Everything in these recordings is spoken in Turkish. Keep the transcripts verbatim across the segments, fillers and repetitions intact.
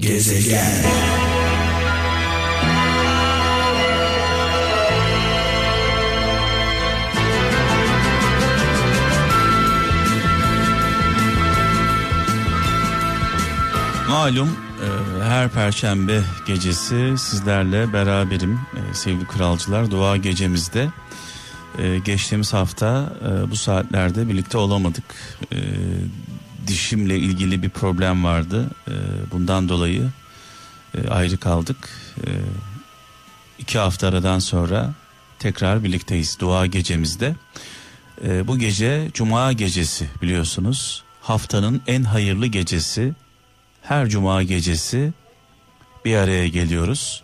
Gezegen. Malum e, her perşembe gecesi sizlerle beraberim e, sevgili kralcılar. Dua gecemizde e, geçtiğimiz hafta e, bu saatlerde birlikte olamadık. E, dişimle ilgili bir problem vardı. E, bundan dolayı e, ayrı kaldık. E, iki hafta aradan sonra tekrar birlikteyiz dua gecemizde. E, bu gece Cuma gecesi, biliyorsunuz. Haftanın en hayırlı gecesi. Her cuma gecesi bir araya geliyoruz.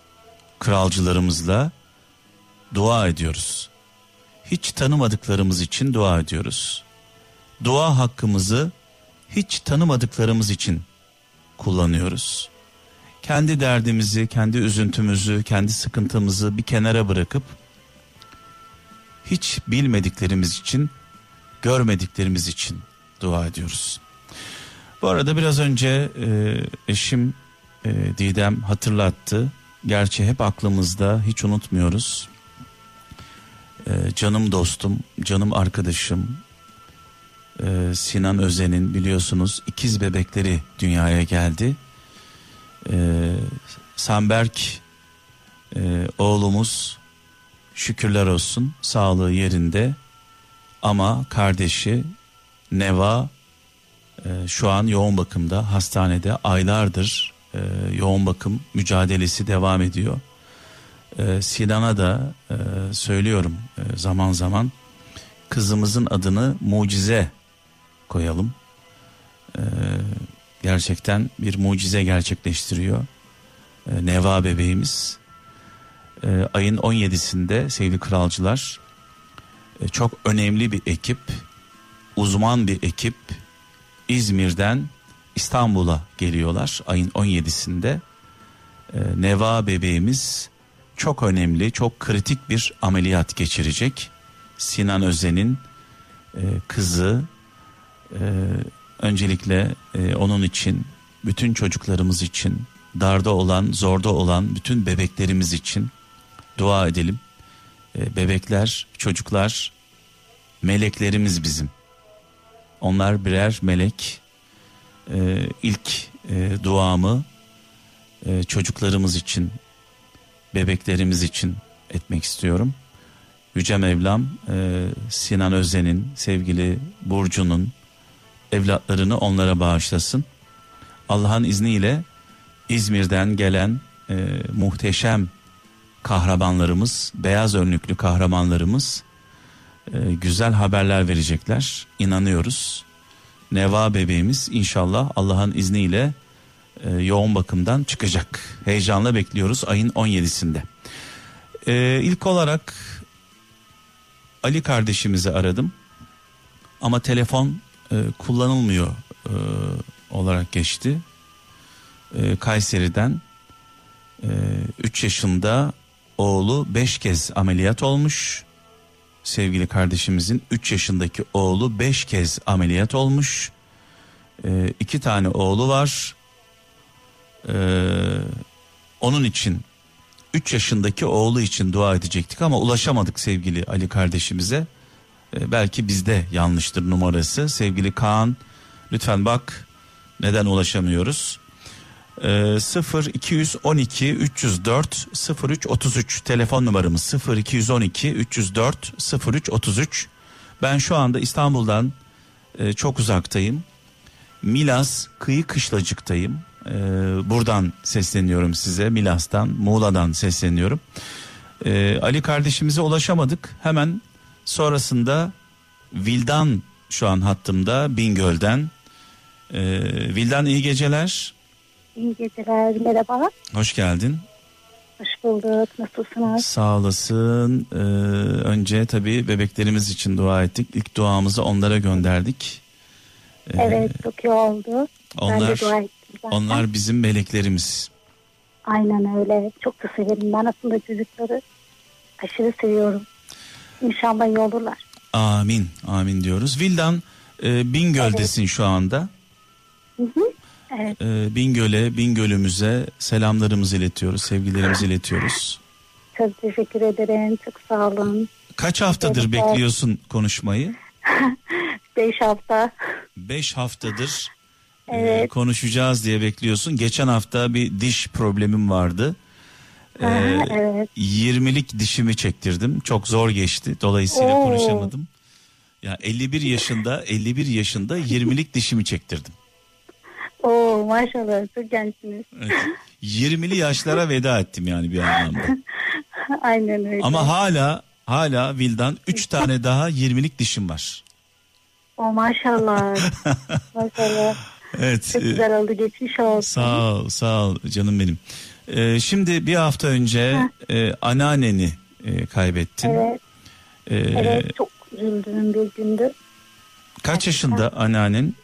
Kralcılarımızla dua ediyoruz. Hiç tanımadıklarımız için dua ediyoruz. Dua hakkımızı hiç tanımadıklarımız için kullanıyoruz. Kendi derdimizi, kendi üzüntümüzü, kendi sıkıntımızı bir kenara bırakıp hiç bilmediklerimiz için, görmediklerimiz için dua ediyoruz. Bu arada biraz önce e, eşim e, Didem hatırlattı. Gerçi hep aklımızda, hiç unutmuyoruz. E, canım dostum, canım arkadaşım e, Sinan Özen'in, biliyorsunuz, ikiz bebekleri dünyaya geldi. E, Sanberk e, oğlumuz, şükürler olsun, sağlığı yerinde, ama kardeşi Neva şu an yoğun bakımda, hastanede. Aylardır e, yoğun bakım mücadelesi devam ediyor. E, Sinan'a da e, söylüyorum e, zaman zaman, kızımızın adını Mucize koyalım. E, gerçekten bir mucize gerçekleştiriyor e, Neva bebeğimiz. E, ayın on yedisinde sevgili kralcılar, e, çok önemli bir ekip, uzman bir ekip İzmir'den İstanbul'a geliyorlar ayın on yedisinde. E, Neva bebeğimiz çok önemli, çok kritik bir ameliyat geçirecek. Sinan Özen'in e, kızı. E, öncelikle e, onun için, bütün çocuklarımız için, darda olan, zorda olan bütün bebeklerimiz için dua edelim. E, bebekler, çocuklar, meleklerimiz bizim. Onlar birer melek. Ee, ilk e, duamı e, çocuklarımız için, bebeklerimiz için etmek istiyorum. Yüce Mevlam e, Sinan Özen'in, sevgili Burcu'nun evlatlarını onlara bağışlasın. Allah'ın izniyle İzmir'den gelen e, muhteşem kahramanlarımız, beyaz önlüklü kahramanlarımız güzel haberler verecekler, inanıyoruz. Neva bebeğimiz inşallah Allah'ın izniyle e, yoğun bakımdan çıkacak. Heyecanla bekliyoruz ayın on yedisinde. E, ilk olarak Ali kardeşimizi aradım, ama telefon e, kullanılmıyor e, olarak geçti. E, Kayseri'den e, üç yaşında oğlu beş kez ameliyat olmuş. Sevgili kardeşimizin üç yaşındaki oğlu beş kez ameliyat olmuş. Ee, iki tane oğlu var. Ee, onun için, üç yaşındaki oğlu için dua edecektik ama ulaşamadık sevgili Ali kardeşimize. Ee, belki bizde yanlıştır numarası. Sevgili Kaan, lütfen bak neden ulaşamıyoruz. Ee, sıfır iki on iki üç yüz dört sıfır üç otuz üç telefon numaramız. Sıfır iki on iki üç yüz dört sıfır üç otuz üç. Ben şu anda İstanbul'dan e, çok uzaktayım. Milas kıyı kışlacıktayım. E, buradan sesleniyorum size, Milas'tan, Muğla'dan sesleniyorum. e, Ali kardeşimize ulaşamadık. Hemen sonrasında Vildan şu an hattımda, Bingöl'den. e, Vildan, iyi geceler. İyi geceler, merhaba. Hoş geldin. Hoş bulduk, nasılsınız? Sağ olasın. Ee, önce tabii bebeklerimiz için dua ettik. İlk duamızı onlara gönderdik. Ee, evet, çok iyi oldu. Onlar, onlar bizim meleklerimiz. Aynen öyle, çok da severim. Ben aslında çocukları aşırı seviyorum. İnşallah iyi olurlar. Amin, amin diyoruz. Vildan, e, Bingöl'desin evet. Şu anda. Hı hı. Evet. E, Bingöl'e, Bingöl'ümüze selamlarımızı iletiyoruz, sevgilerimizi iletiyoruz. Çok teşekkür ederim, çok sağ olun. Kaç haftadır evet. bekliyorsun konuşmayı? Beş hafta. Beş haftadır evet. e, konuşacağız diye bekliyorsun. Geçen hafta bir diş problemim vardı. E, Aha, evet. yirmilik dişimi çektirdim. Çok zor geçti. Dolayısıyla Oo. konuşamadım. Ya elli bir yaşında, elli bir yaşında yirmilik dişimi çektirdim. Oo, maşallah çok gençsiniz. Evet. yirmili yaşlara veda ettim yani bir anlamda. Aynen öyle. Ama hala hala Vildan üç tane daha yirmilik dişim var. O maşallah. Maşallah. Evet. Çok güzel oldu, geçmiş olsun. Sağ ol, sağ ol canım benim. Ee, şimdi bir hafta önce e, anneanneni e, kaybettin. Evet. Ee, evet, çok üzüldüğüm bir gündü. Kaç yaşında anneannen?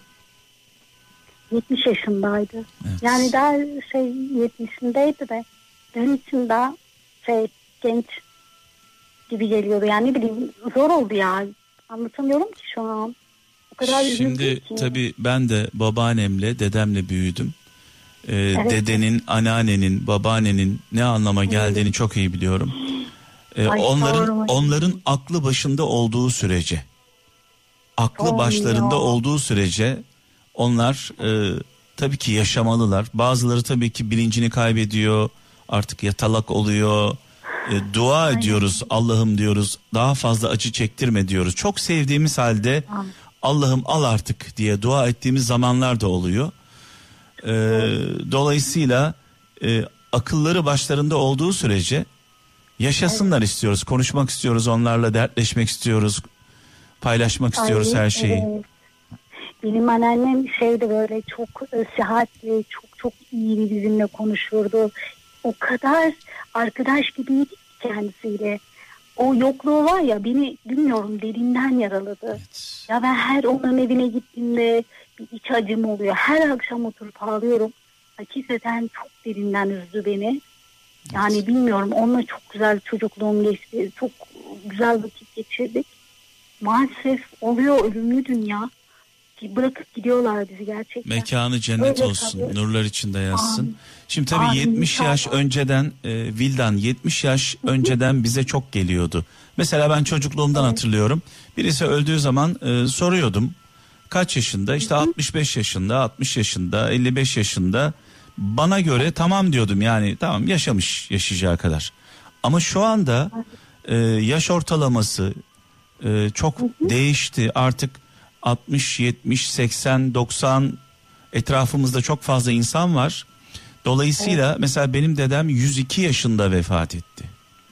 yetmiş yaşındaydı. Evet. Yani daha şey yetmişindeydi de benim için daha şey genç gibi geliyordu. Yani ne bileyim, zor oldu ya. Anlatamıyorum ki şu an. O kadar Şimdi tabii ben de babaannemle dedemle büyüdüm. Ee, evet. Dedenin, anneannenin, babaannenin ne anlama geldiğini evet. çok iyi biliyorum. Ee, Ay, onların doğru. onların aklı başında olduğu sürece, aklı Olmuyor. başlarında olduğu sürece onlar e, tabii ki yaşamalılar. Bazıları tabii ki bilincini kaybediyor, artık yatalak oluyor. E, dua Aynen. ediyoruz, Allah'ım diyoruz, daha fazla acı çektirme diyoruz. Çok sevdiğimiz halde Amin. Allah'ım al artık diye dua ettiğimiz zamanlar da oluyor. E, dolayısıyla e, akılları başlarında olduğu sürece yaşasınlar evet. istiyoruz, konuşmak istiyoruz, onlarla dertleşmek istiyoruz, paylaşmak istiyoruz Aynen. her şeyi. Evet. Benim anneannem şeydi, böyle çok sıhhatli, çok çok iyi bizimle konuşurdu. O kadar arkadaş gibiydi kendisiyle. O yokluğu var ya, beni bilmiyorum derinden yaraladı. Evet. Ya ben her onların evine gittiğimde bir iç acım oluyor. Her akşam oturup ağlıyorum. Hakikaten çok derinden üzdü beni. Yani evet. bilmiyorum, onunla çok güzel çocukluğum geçti. Çok güzel vakit geçirdik. Maalesef oluyor ölümlü dünya. Bırakıp gidiyorlar bizi gerçekten. Mekanı cennet Öyle olsun. Kalıyor. Nurlar içinde yatsın. Amin. Şimdi tabii Amin. yetmiş yaş önceden e, Vildan yetmiş yaş önceden bize çok geliyordu. Mesela ben çocukluğumdan evet. hatırlıyorum. Birisi öldüğü zaman e, soruyordum. Kaç yaşında? İşte altmış beş yaşında, altmış yaşında, elli beş yaşında. Bana göre tamam diyordum. Yani tamam, yaşamış yaşayacağı kadar. Ama şu anda e, yaş ortalaması e, çok değişti. Artık altmış, yetmiş, seksen, doksan etrafımızda çok fazla insan var. Dolayısıyla evet. mesela benim dedem yüz iki yaşında vefat etti.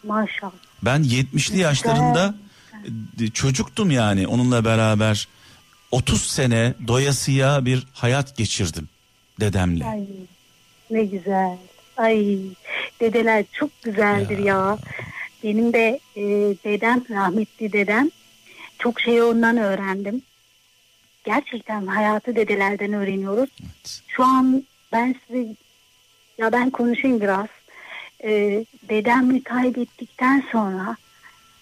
Maşallah. Ben yetmişli yaşlarında evet. çocuktum yani, onunla beraber otuz sene doyasıya bir hayat geçirdim dedemle. Ay, ne güzel. Ay, dedeler çok güzeldir ya. ya. Benim de e, dedem, rahmetli dedem, çok şeyi ondan öğrendim. Gerçekten hayatı dedelerden öğreniyoruz. Evet. Şu an ben size, ya ben konuşayım biraz. Ee, dedemi kaybettikten sonra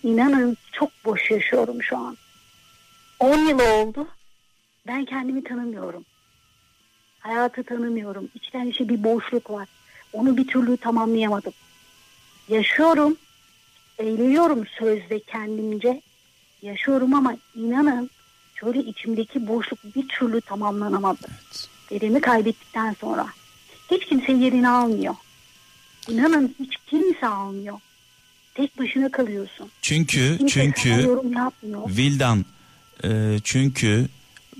inanın çok boş yaşıyorum şu an. on yıl oldu. Ben kendimi tanımıyorum. Hayatı tanımıyorum. İçten içe bir boşluk var. Onu bir türlü tamamlayamadım. Yaşıyorum. Eğleniyorum sözde kendimce. Yaşıyorum ama inanın şöyle içimdeki boşluk bir türlü tamamlanamadı. Evet. Dedemi kaybettikten sonra. Hiç kimse yerini almıyor. İnanın hiç kimse almıyor. Tek başına kalıyorsun. Çünkü, çünkü Vildan, e, çünkü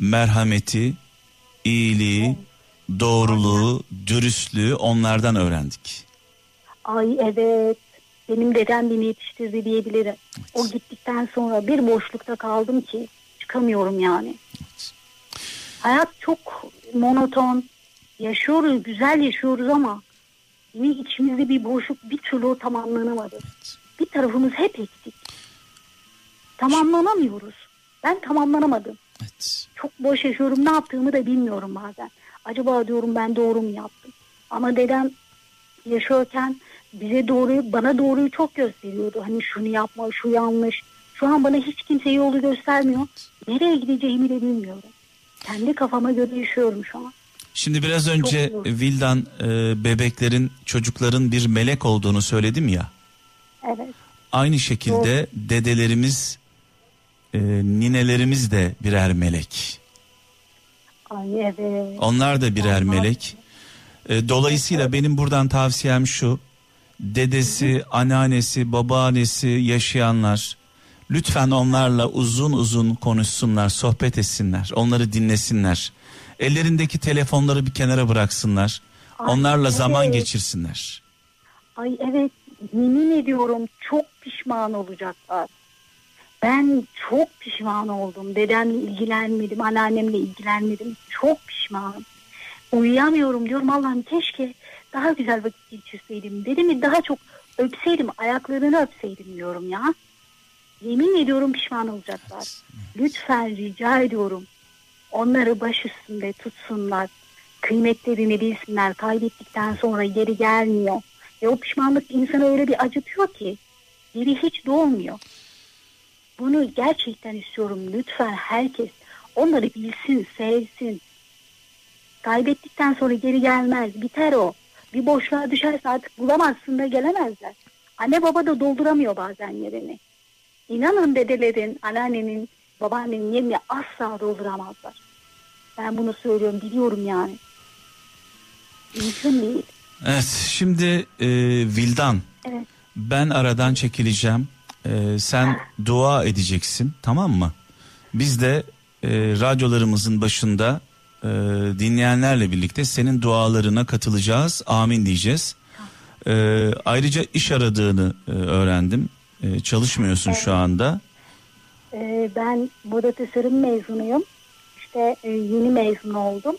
merhameti, iyiliği, evet. doğruluğu, dürüstlüğü onlardan öğrendik. Ay evet. Benim dedem beni yetiştirdi diyebilirim. Evet. O gittikten sonra bir boşlukta kaldım ki çıkamıyorum yani. Evet. Hayat çok monoton. Yaşıyoruz, güzel yaşıyoruz ama yine içimizde bir boşluk bir türlü tamamlanamadı. Evet. Bir tarafımız hep eksik. Tamamlanamıyoruz. Ben tamamlanamadım. Evet. Çok boş yaşıyorum. Ne yaptığımı da bilmiyorum bazen. Acaba diyorum ben doğru mu yaptım? Ama dedem yaşıyorken bize doğruyu, bana doğruyu çok gösteriyordu. Hani şunu yapma, şu yanlış. Şu an bana hiç kimse yolu göstermiyor. Nereye gideceğimi de bilmiyorum. Kendi kafama göre yaşıyorum şu an. Şimdi biraz önce Vildan e, bebeklerin, çocukların bir melek olduğunu söyledim ya. Evet. Aynı şekilde evet. dedelerimiz, e, ninelerimiz de birer melek. Ay evet. Onlar da birer Onlar. melek. E, dolayısıyla evet. benim buradan tavsiyem şu. Dedesi, anneannesi, babaannesi yaşayanlar lütfen onlarla uzun uzun konuşsunlar, sohbet etsinler, onları dinlesinler. Ellerindeki telefonları bir kenara bıraksınlar. Ay, onlarla evet. zaman geçirsinler. Ay evet, yemin ediyorum çok pişman olacaklar. Ben çok pişman oldum. Dedemle ilgilenmedim, anneannemle ilgilenmedim. Çok pişmanım. Uyuyamıyorum diyorum, Allah'ım keşke daha güzel vakit geçirseydim. Dedemi daha çok öpseydim, ayaklarını öpseydim diyorum ya. Yemin ediyorum pişman olacaklar. Evet, evet. Lütfen rica ediyorum. Onları baş üstünde tutsunlar. Kıymetlerini bilsinler. Kaybettikten sonra geri gelmiyor. Ve o pişmanlık insanı öyle bir acıtıyor ki geri hiç doğmuyor. Bunu gerçekten istiyorum. Lütfen herkes onları bilsin, sevsin. Kaybettikten sonra geri gelmez. Biter o. Bir boşluğa düşerse artık bulamazsın da gelemezler. Anne baba da dolduramıyor bazen yerini. İnanın dedelerin, anneannenin, babaannenin yerini asla dolduramazlar. Ben bunu söylüyorum, biliyorum yani. Mümkün değil. Evet, şimdi e, Vildan, evet. ben aradan çekileceğim. E, sen dua edeceksin, tamam mı? Biz de e, radyolarımızın başında e, dinleyenlerle birlikte senin dualarına katılacağız, amin diyeceğiz. E, ayrıca iş aradığını e, öğrendim. Ee, çalışmıyorsun evet. şu anda. Ee, ben moda tasarım mezunuyum. İşte e, yeni mezun oldum.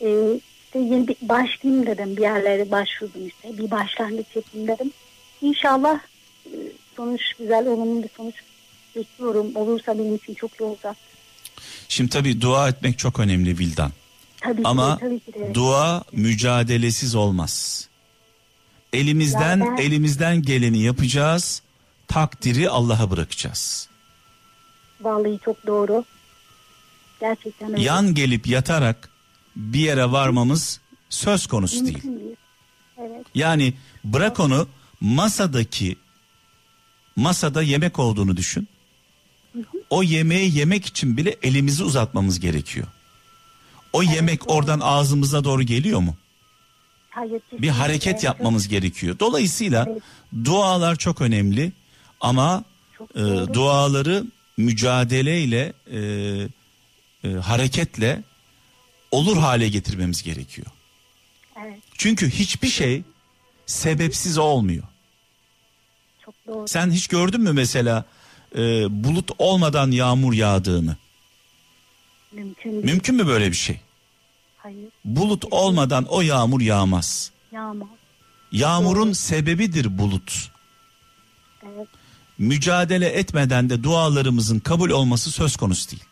E, işte yeni bir başlayayım dedim. Bir yerlere başvurdum işte. Bir başlangıç yapayım dedim. İnşallah e, sonuç güzel, olumlu bir sonuç bekliyorum. Olursa benim için çok iyi olacak. Şimdi tabii dua etmek çok önemli Vildan. Tabii Ama de, tabii ki de. Dua mücadelesiz olmaz. Elimizden ben... elimizden geleni yapacağız. Takdiri Allah'a bırakacağız. Vallahi çok doğru. Gerçekten öyle. Yan gelip yatarak bir yere varmamız söz konusu değil. Evet. Yani bırak onu, masadaki masada yemek olduğunu düşün. O yemeği yemek için bile elimizi uzatmamız gerekiyor. O evet, yemek doğru. oradan ağzımıza doğru geliyor mu? Hayır, bir hareket yapmamız gerekiyor. Dolayısıyla evet. dualar çok önemli. Ama e, duaları mücadeleyle e, e, hareketle olur hale getirmemiz gerekiyor. Evet. Çünkü hiçbir şey sebepsiz olmuyor. Çok doğru. Sen hiç gördün mü mesela e, bulut olmadan yağmur yağdığını? Mümkün değil. Mümkün mü böyle bir şey? Hayır. Bulut olmadan o yağmur yağmaz. Yağmaz. Yağmurun doğru. sebebidir bulut. Evet. Mücadele etmeden de dualarımızın kabul olması söz konusu değil.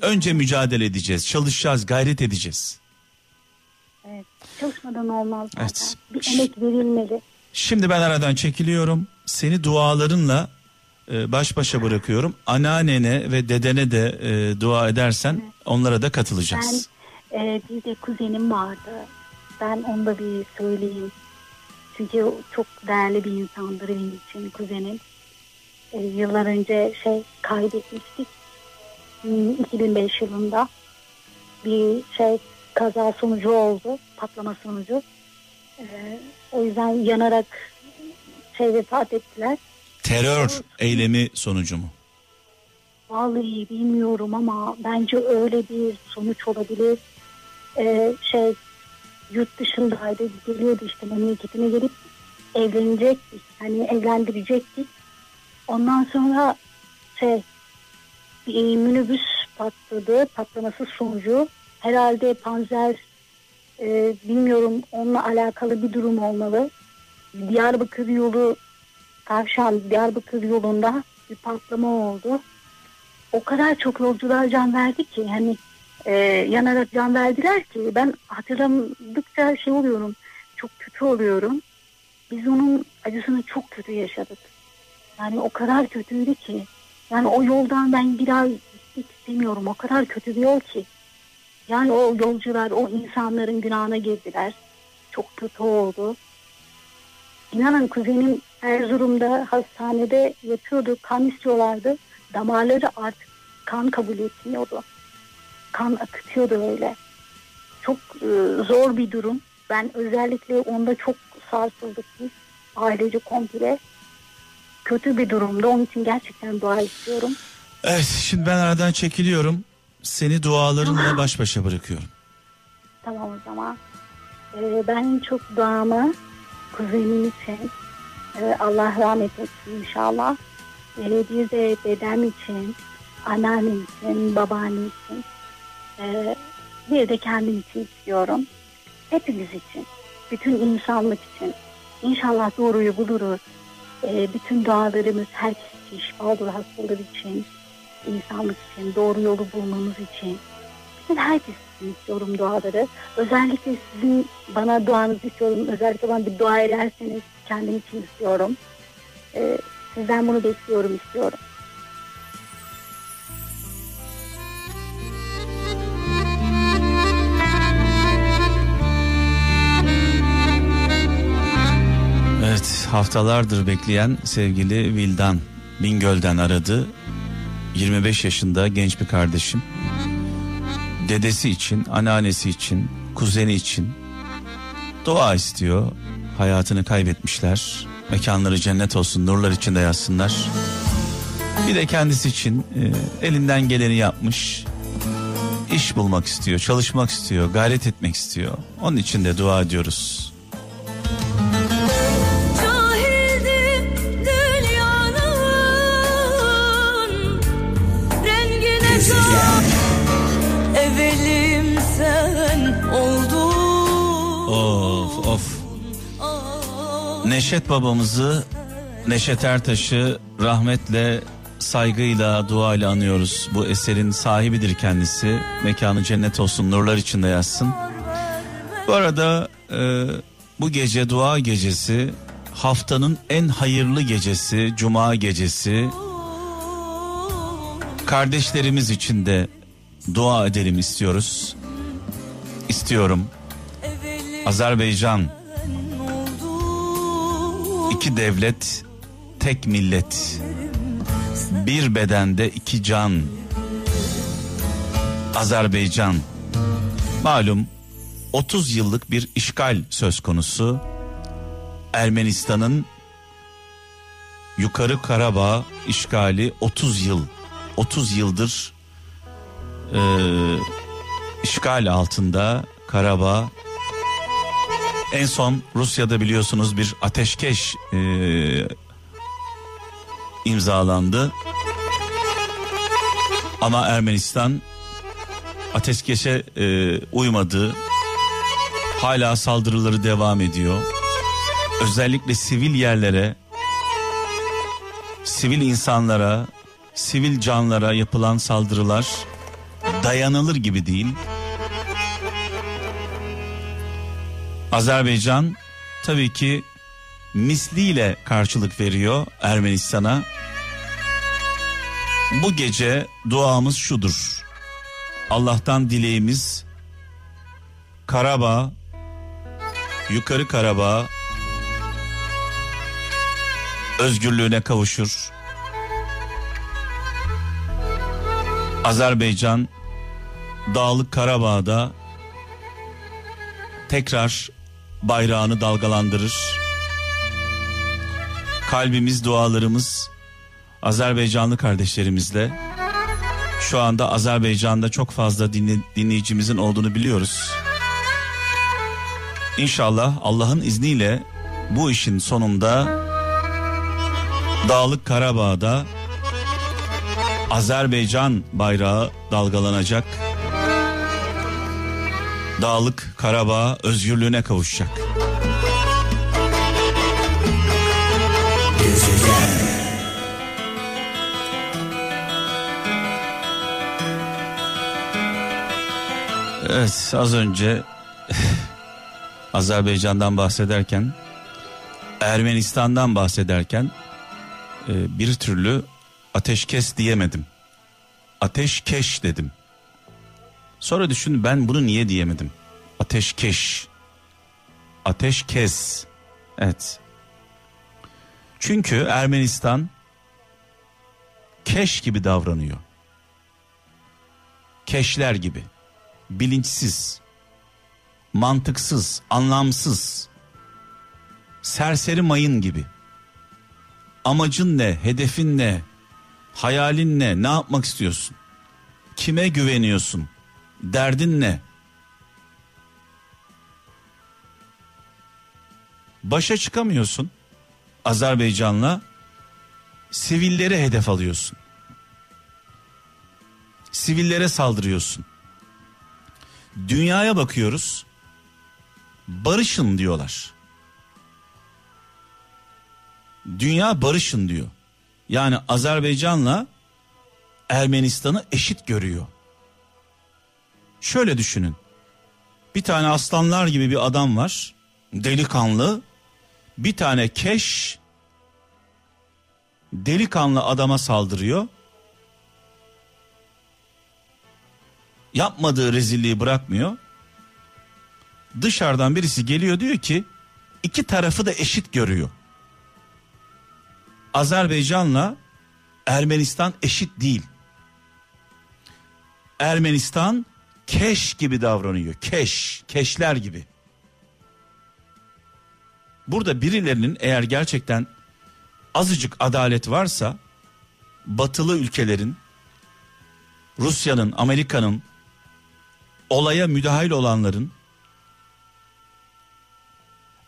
Önce mücadele edeceğiz, çalışacağız, gayret edeceğiz. Evet, çalışmadan olmaz zaten. Evet. Bir emek verilmeli. Şimdi ben aradan çekiliyorum. Seni dualarınla e, baş başa bırakıyorum. Anneannene ve dedene de e, dua edersen evet. onlara da katılacağız. Ben, e, bir de kuzenim vardı. Ben onu da bir söyleyeyim. Çünkü çok değerli bir insandır benim için kuzenim. E, yıllar önce şey kaybetmiştik. iki bin beş yılında bir şey kaza sonucu oldu. Patlama sonucu. E, o yüzden yanarak şey vefat ettiler. Terör evet. eylemi sonucu mu? Vallahi bilmiyorum ama bence öyle bir sonuç olabilir. E, şey... Yurt dışındaydı, geliyordu işte memleketine gelip evlenecektik, hani evlendirecektik. Ondan sonra şey bir minibüs patladı, patlaması sonucu herhalde panzer e, bilmiyorum onunla alakalı bir durum olmalı. Diyarbakır yolu Kavşan Diyarbakır yolunda bir patlama oldu. O kadar çok yolcular can verdi ki hani. Ee, yanarak can verdiler ki ben hatırladıkça şey oluyorum, çok kötü oluyorum. Biz onun acısını çok kötü yaşadık. Yani o kadar kötüydü ki, yani o yoldan ben biraz gitmek istemiyorum. O kadar kötü bir yol ki. Yani o yolcular, o insanların günahına girdiler. Çok kötü oldu. İnanın kuzenim Erzurum'da hastanede yatıyordu. Kan istiyorlardı. Damarları artık kan kabul etmiyordu. Kan akıtıyordu öyle. Çok e, zor bir durum. Ben özellikle onda çok sarsıldık biz. Ailece komple. Kötü bir durumda. Onun için gerçekten dua istiyorum. Evet, şimdi ben aradan çekiliyorum. Seni dualarımla baş başa bırakıyorum. Tamam o zaman. Ee, ben çok duamı kuzenim için, e, Allah rahmet etsin inşallah. E, bir de dedem için, anneannem için, babaannem için, e, bir de kendim için istiyorum. Hepimiz için, bütün insanlık için. İnşallah doğruyu buluruz. E, bütün dualarımız herkes için, şifalı hastalar için, insanlık için, doğru yolu bulmamız için. Bütün herkes için istiyorum duaları. Özellikle sizin bana duanızı istiyorum. Özellikle bana bir dua ederseniz kendim için istiyorum. Ee, sizden bunu bekliyorum istiyorum. Evet, haftalardır bekleyen sevgili Vildan Bingöl'den aradı. yirmi beş yaşında genç bir kardeşim. Dedesi için, anneannesi için, kuzeni için dua istiyor. Hayatını kaybetmişler. Mekanları cennet olsun, nurlar içinde yatsınlar. Bir de kendisi için e, elinden geleni yapmış. İş bulmak istiyor, çalışmak istiyor, gayret etmek istiyor. Onun için de dua ediyoruz. Of of. Neşet babamızı, Neşet Ertaş'ı rahmetle, saygıyla, duayla anıyoruz. Bu eserin sahibidir kendisi. Mekanı cennet olsun, nurlar içinde yatsın. Bu arada e, bu gece dua gecesi, haftanın en hayırlı gecesi, cuma gecesi. Kardeşlerimiz için de dua edelim istiyoruz. İstiyorum. Azerbaycan, iki devlet, tek millet, bir bedende iki can. Azerbaycan, malum otuz yıllık bir işgal söz konusu. Ermenistan'ın Yukarı Karabağ işgali otuz yıl, otuz yıldır e, işgal altında Karabağ. En son Rusya'da biliyorsunuz bir ateşkes e, imzalandı. Ama Ermenistan ateşkese e, uymadı. Hala saldırıları devam ediyor. Özellikle sivil yerlere, sivil insanlara, sivil canlara yapılan saldırılar dayanılır gibi değil. Azerbaycan tabii ki misliyle karşılık veriyor Ermenistan'a. Bu gece duamız şudur. Allah'tan dileğimiz Karabağ, Yukarı Karabağ özgürlüğüne kavuşur. Azerbaycan Dağlık Karabağ'da tekrar bayrağını dalgalandırır. Kalbimiz, dualarımız Azerbaycanlı kardeşlerimizle. Şu anda Azerbaycan'da çok fazla dinley- dinleyicimizin olduğunu biliyoruz. İnşallah Allah'ın izniyle bu işin sonunda Dağlık Karabağ'da Azerbaycan bayrağı dalgalanacak. Dağlık Karabağ özgürlüğüne kavuşacak. Evet, az önce Azerbaycan'dan bahsederken, Ermenistan'dan bahsederken bir türlü ateşkes diyemedim. Ateşkeş dedim. Sonra düşün, ben bunu niye diyemedim? Ateşkeş. Ateşkes. Evet. Çünkü Ermenistan keş gibi davranıyor. Keşler gibi. Bilinçsiz, mantıksız, anlamsız, serseri mayın gibi. Amacın ne, hedefin ne, hayalin ne, ne yapmak istiyorsun, kime güveniyorsun, derdin ne? Başa çıkamıyorsun Azerbaycan'la, sivilleri hedef alıyorsun. Sivillere saldırıyorsun. Dünyaya bakıyoruz, barışın diyorlar. Dünya barışın diyor. Yani Azerbaycan'la Ermenistan'ı eşit görüyor. Şöyle düşünün. Bir tane aslanlar gibi bir adam var, delikanlı. Bir tane keş delikanlı adama saldırıyor. Yapmadığı rezilliği bırakmıyor. Dışarıdan birisi geliyor, diyor ki iki tarafı da eşit görüyor. Azerbaycan'la Ermenistan eşit değil. Ermenistan keş gibi davranıyor. Keş, keşler gibi. Burada birilerinin, eğer gerçekten azıcık adalet varsa, batılı ülkelerin, Rusya'nın, Amerika'nın, olaya müdahil olanların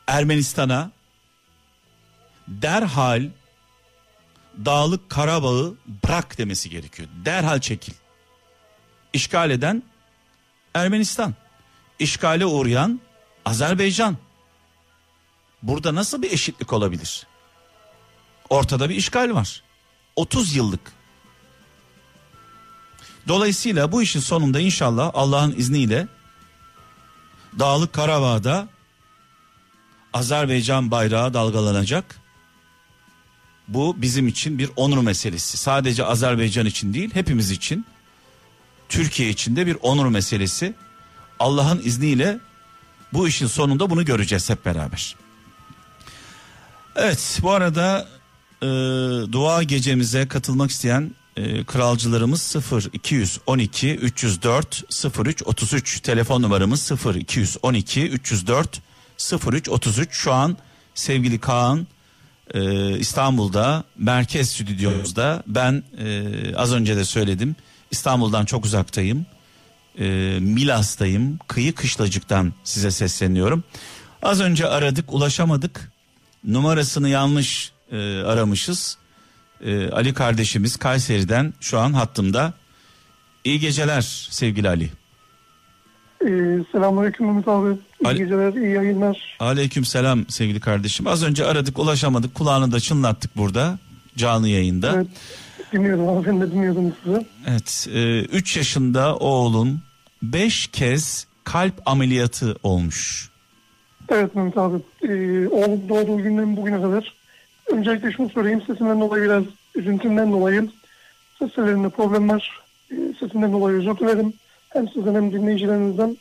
Ermenistan'a derhal Dağlık Karabağ'ı bırak demesi gerekiyor. Derhal çekil. İşgal eden Ermenistan, İşgale uğrayan Azerbaycan. Burada nasıl bir eşitlik olabilir? Ortada bir işgal var. otuz yıllık. Dolayısıyla bu işin sonunda inşallah Allah'ın izniyle Dağlık Karabağ'da Azerbaycan bayrağı dalgalanacak. Bu bizim için bir onur meselesi. Sadece Azerbaycan için değil, hepimiz için. Türkiye için de bir onur meselesi. Allah'ın izniyle bu işin sonunda bunu göreceğiz hep beraber. Evet, bu arada e, dua gecemize katılmak isteyen e, kralcılarımız sıfır iki on iki üç yüz dört sıfır üç otuz üç, telefon numaramız sıfır iki on iki üç yüz dört sıfır üç otuz üç. Şu an sevgili Kaan e, İstanbul'da, merkez stüdyomuzda. Ben e, az önce de söyledim, İstanbul'dan çok uzaktayım, e, Milas'tayım, kıyı kışlacıktan size sesleniyorum. Az önce aradık, ulaşamadık. Numarasını yanlış e, aramışız. E, Ali kardeşimiz Kayseri'den şu an hattımda. İyi geceler sevgili Ali. Ee, Selamünaleyküm Mehmet abi. İyi Ali... geceler, iyi yayınlar. Aleykümselam sevgili kardeşim. Az önce aradık, ulaşamadık. Kulağını da çınlattık burada canlı yayında. Evet, dinliyordum abi, ben de dinliyordum sizi. Evet, üç e, yaşında oğlun beş kez kalp ameliyatı olmuş. Evet Mehmet abi, ee, oğlum doğduğu günden bugüne kadar, öncelikle şunu söyleyeyim, sesimden dolayı biraz üzüntümden dolayı, seslerinde problem var, ee, sesimden dolayı özür dilerim, hem sizden hem dinleyicilerinizden.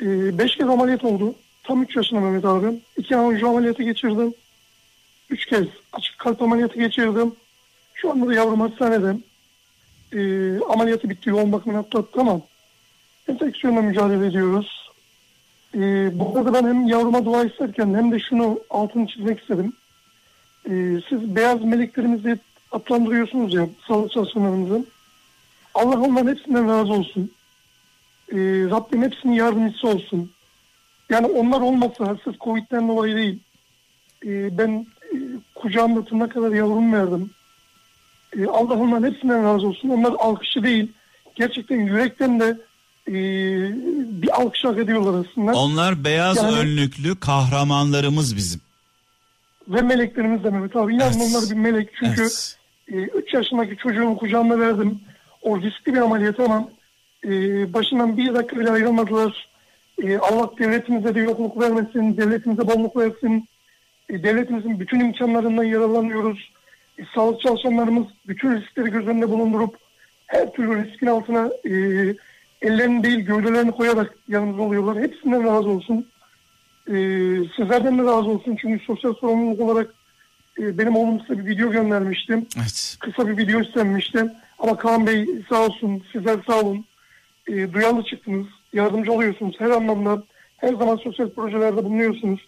Ee, beş kez ameliyat oldu, tam üç yaşında Mehmet abi, iki anjiyo ameliyatı geçirdim, üç kez açık kalp ameliyatı geçirdim, şu anda da yavrum hastanede, ee, ameliyatı bitti, yoğun bakımını atlattı ama enfeksiyonla mücadele ediyoruz. Ee, burada da ben hem yavruma dua isterken hem de şunu altını çizmek istedim. Ee, siz beyaz meleklerimizi adlandırıyorsunuz ya, sağlık çalışanlarımızın. Allah onların hepsinden razı olsun. Ee, Rabbim hepsinin yardımcısı olsun. Yani onlar olmasa, sırf Covid'den dolayı değil. Ee, ben e, kucağımda tırnak kadar yavrum verdim. Ee, Allah onların hepsinden razı olsun. Onlar alkışçı değil. Gerçekten yürekten de Ee, bir alkış hak ediyorlar aslında. Onlar beyaz yani, önlüklü kahramanlarımız bizim. Ve meleklerimiz de Mehmet abi. İnanın evet. Onlar bir melek. Çünkü evet. e, üç yaşındaki çocuğumu kucağımda verdim. O riskli bir ameliyat ama e, başından bir dakika bile ayrılmadılar. E, Allah devletimize de yokluk vermesin. Devletimize bolluk versin. E, devletimizin bütün imkanlarından yararlanıyoruz. E, sağlık çalışanlarımız bütün riskleri göz önünde bulundurup her türlü riskin altına e, ellerini değil gövdelerini koyarak yanımıza oluyorlar. Hepsinden razı olsun. Ee, sizlerden de razı olsun. Çünkü sosyal sorumluluk olarak e, benim oğlum size bir video göndermiştim. Evet. Kısa bir video istenmiştim. Ama Kaan Bey sağ olsun, sizler sağ olun. E, duyarlı çıktınız. Yardımcı oluyorsunuz her anlamda. Her zaman sosyal projelerde bulunuyorsunuz.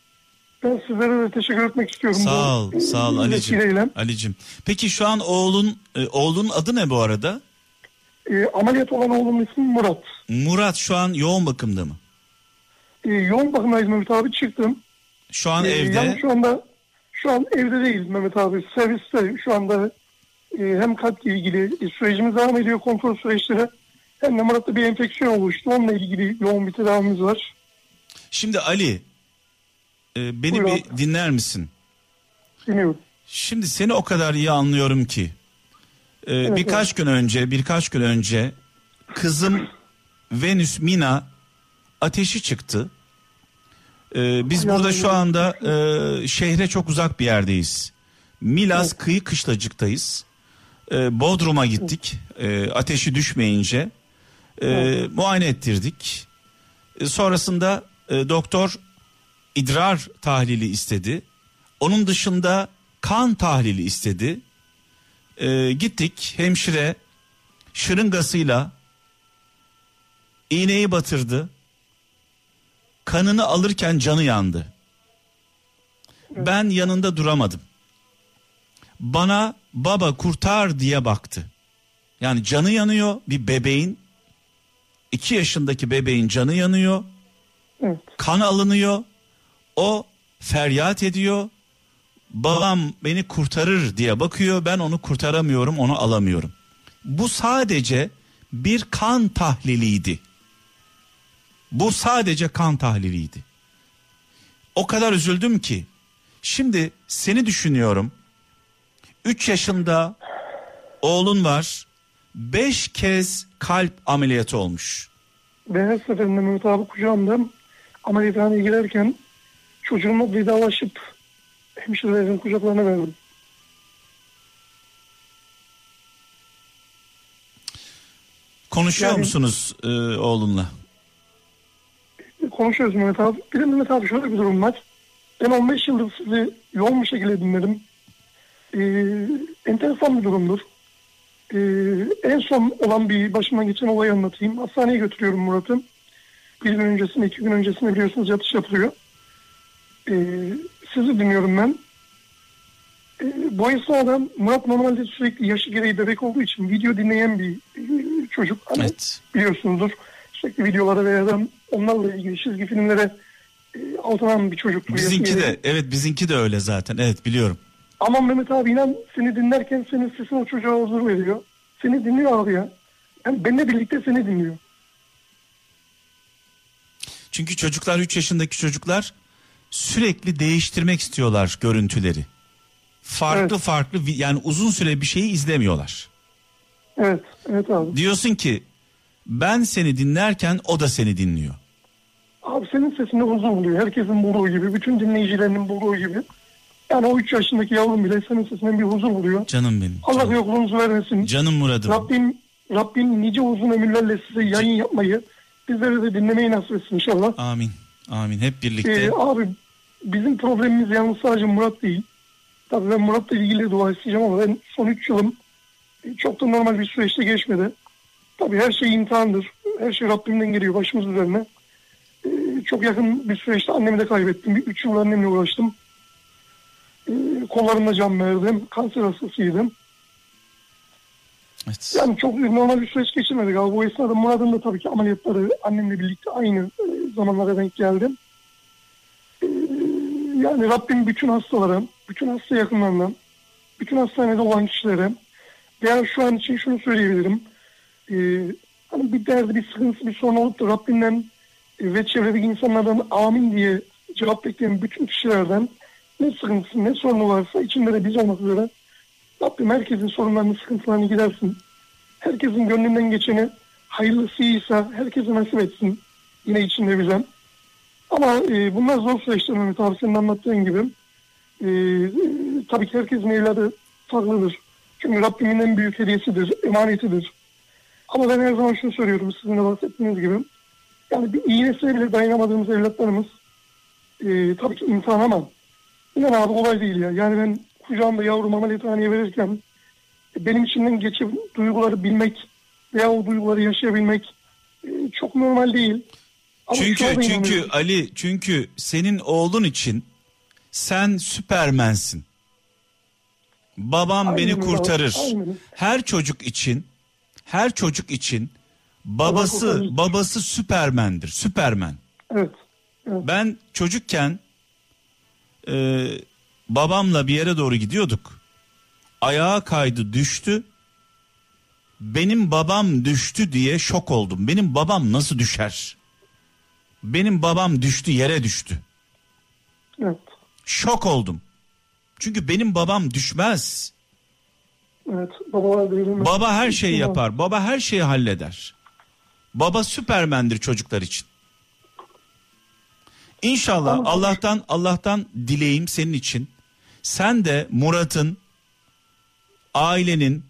Ben sizlere de teşekkür etmek istiyorum. Sağ ol, bu, sağ ol Ali'cim. Ali'cim. Peki şu an oğlun, e, oğlunun adı ne bu arada? E, ameliyat olan oğlumun ismi Murat. Murat şu an yoğun bakımda mı? E, yoğun bakımdayız Mehmet abi, çıktım. Şu an e, evde? Yani şu anda şu an evde değiliz Mehmet abi. Serviste şu anda e, hem kalple ilgili sürecimiz devam ediyor, kontrol süreçleri. Hem de Murat'ta bir enfeksiyon oluştu. Onunla ilgili yoğun bir tedavimiz var. Şimdi Ali, e, beni buyur, bir dinler misin? Dinliyorum. Şimdi seni o kadar iyi anlıyorum ki. Ee, evet, birkaç evet. gün önce, birkaç gün önce kızım Venus Mina ateşi çıktı. Ee, biz burada şu anda e, şehre çok uzak bir yerdeyiz. Milas evet. kıyı kışlacıktayız. Ee, Bodrum'a gittik. Ee, ateşi düşmeyince e, evet. muayene ettirdik. E, sonrasında e, doktor idrar tahlili istedi. Onun dışında kan tahlili istedi. Ee, gittik, hemşire şırıngasıyla iğneyi batırdı, kanını alırken canı yandı. Evet. Ben yanında duramadım, bana baba kurtar diye baktı. Yani canı yanıyor bir bebeğin, iki yaşındaki bebeğin canı yanıyor, evet. kan alınıyor, o feryat ediyor. Babam beni kurtarır diye bakıyor. Ben onu kurtaramıyorum, onu alamıyorum. Bu sadece bir kan tahliliydi. Bu sadece kan tahliliydi. O kadar üzüldüm ki. Şimdi seni düşünüyorum. üç yaşında oğlun var. beş kez kalp ameliyatı olmuş. Ben her seferinde Mehmet abi kucağımda ameliyathaneye girerken çocuğumla vedalaşıp hemşirelerin kucaklarına verdim. Konuşuyor yani, musunuz e, oğlunla? Konuşuyoruz Mehmet abi. Bir de Mehmet abi şöyle bir durum var. Ben on beş yıldır sizi yoğun bir şekilde dinledim. E, enteresan bir durumdur. E, en son olan bir başıma geçen olayı anlatayım. Hastaneye götürüyorum Murat'ı. Bir gün öncesinde, iki gün öncesinde biliyorsunuz yatış yapılıyor. Eee Sizi dinliyorum ben. E, bu esnada Murat normalde sürekli yaşı gereği bebek olduğu için video dinleyen bir e, çocuk. Hani evet. Biliyorsunuzdur. Sürekli videolara veya onlarla ilgili çizgi filmlere e, altınan bir çocuk. Bizinki de evet bizinki de öyle zaten. Evet biliyorum. Ama Mehmet abi inan seni dinlerken senin sesin o çocuğa huzur veriyor. Seni dinliyor abi ya. Yani benimle birlikte seni dinliyor. Çünkü çocuklar, üç yaşındaki çocuklar sürekli değiştirmek istiyorlar görüntüleri. Farklı evet. farklı yani uzun süre bir şeyi izlemiyorlar. Evet, evet abi. Diyorsun ki ben seni dinlerken o da seni dinliyor. Abi senin sesinde huzur buluyor. Herkesin bulduğu gibi, bütün dinleyicilerinin bulduğu gibi. Yani o üç yaşındaki yavrum bile senin sesinden bir huzur buluyor. Canım benim. Allah yokluğunuzu vermesin. Canım Murat'ım. Rabbim, Rabbim nice uzun ömürlerle size yayın yapmayı, bizlere de dinlemeyi nasip etsin inşallah. Amin. Amin, hep birlikte. Ee, abi bizim problemimiz yalnız sadece Murat değil. Tabii ben Murat'la ilgili dua isteyeceğim ama ben son üç yılım çok da normal bir süreçte geçmedi. Tabii her şey imtihandır. Her şey Rabbimden geliyor başımız üzerine. Ee, çok yakın bir süreçte annemi de kaybettim. üç yıl annemle uğraştım. Ee, kollarımda can verdim. Kanser hastasıydım. Evet. Yani çok normal bir süreç geçirmedik abi. Bu esnada Murat'ın da tabii ki ameliyatları annemle birlikte aynı zamanlara denk geldim. Ee, yani Rabbim bütün hastalara, bütün hasta yakınlarına, bütün hastanede olan kişilere veya şu an için şunu söyleyebilirim. Ee, hani bir derdi, bir sıkıntısı, bir sorun olup da Rabbimden ve çevredeki insanlardan amin diye cevap bekleyen bütün kişilerden ne sıkıntısı, ne sorunu varsa içinde de biz olmak üzere Rabbim herkesin sorunlarını, sıkıntılarını gidersin. Herkesin gönlünden geçeni hayırlısıysa herkese nasip etsin. Yine içinde bize. Ama e, bunlar zor süreçler Mehmet abi, senin anlattığın gibi. E, e, tabii ki herkesin evladı farklıdır. Çünkü Rabbimin en büyük hediyesidir, emanetidir. Ama ben her zaman şunu söylüyorum, sizin de bahsettiğiniz gibi. Yani bir iğnesine bile dayanamadığımız evlatlarımız e, tabii ki insan ama inan abi olay değil ya. Yani ben kucağımda yavrum ameliyathaneye verirken benim içimden geçip duyguları bilmek veya o duyguları yaşayabilmek e, çok normal değil. Ama çünkü çünkü Ali çünkü senin oğlun için sen Süpermensin. Babam aynen beni kurtarır. Aynen. Her çocuk için her çocuk için babası babası Süpermendir. Süpermen. Evet. Evet. Ben çocukken e, babamla bir yere doğru gidiyorduk. Ayağa kaydı, düştü. Benim babam düştü diye şok oldum. Benim babam nasıl düşer? Benim babam düştü, yere düştü. Evet. Şok oldum. Çünkü benim babam düşmez. Evet, babalar değilim. Baba her şeyi yapar. Baba her şeyi halleder. Baba Süpermendir çocuklar için. İnşallah Allah'tan Allah'tan dileğim senin için. Sen de Murat'ın, ailenin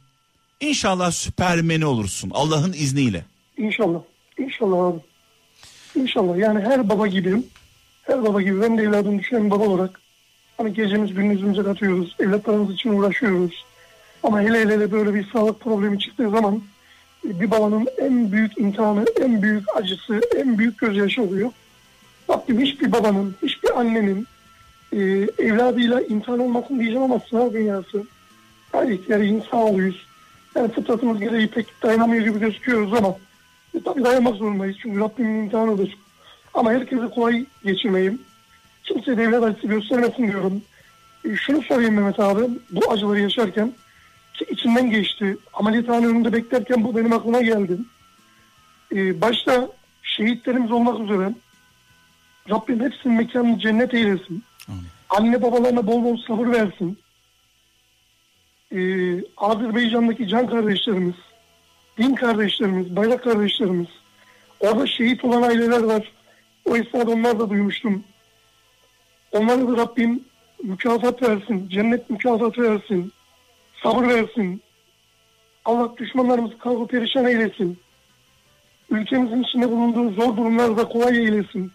inşallah Süpermeni olursun Allah'ın izniyle. İnşallah. İnşallah abi. İnşallah. Yani her baba gibiyim. Her baba gibi ben de evladımı düşünen baba olarak hani gecemiz gündüzümüze katıyoruz. Evlatlarımız için uğraşıyoruz. Ama hele hele böyle bir sağlık problemi çıktığı zaman bir babanın en büyük imtihanı, en büyük acısı, en büyük gözyaşı oluyor. Baktım hiçbir babanın, hiçbir annenin e, evladıyla imtihan olmasın diyeceğim ama sınav dünyası. Her ihtiyarıyım, sağoluyuz. Yani fıtratımız gereği pek dayanamıyor gibi gözüküyoruz ama e, tabii dayanmak zorundayız çünkü Rabbimin imtihanıdır. Ama herkese kolay geçirmeyim. Kimse de evlat acısı göstermesin diyorum. E, şunu sorayım Mehmet abi, bu acıları yaşarken ki içinden geçti. Ameliyathane önünde beklerken bu benim aklıma geldi. Ee, başta şehitlerimiz olmak üzere Rabbim hepsinin mekanını cennet eylesin. Aynen. Anne babalarına bol bol sabır versin. Ee, Azerbaycan'daki can kardeşlerimiz, din kardeşlerimiz, bayrak kardeşlerimiz, orada şehit olan aileler var. O esnada onlar da duymuştum. Onlara da Rabbim mükafat versin, cennet mükafatı versin. Sabır versin. Allah düşmanlarımızı kavrı perişan eylesin. Ülkemizin içinde bulunduğu zor durumlarda kolay eylesin.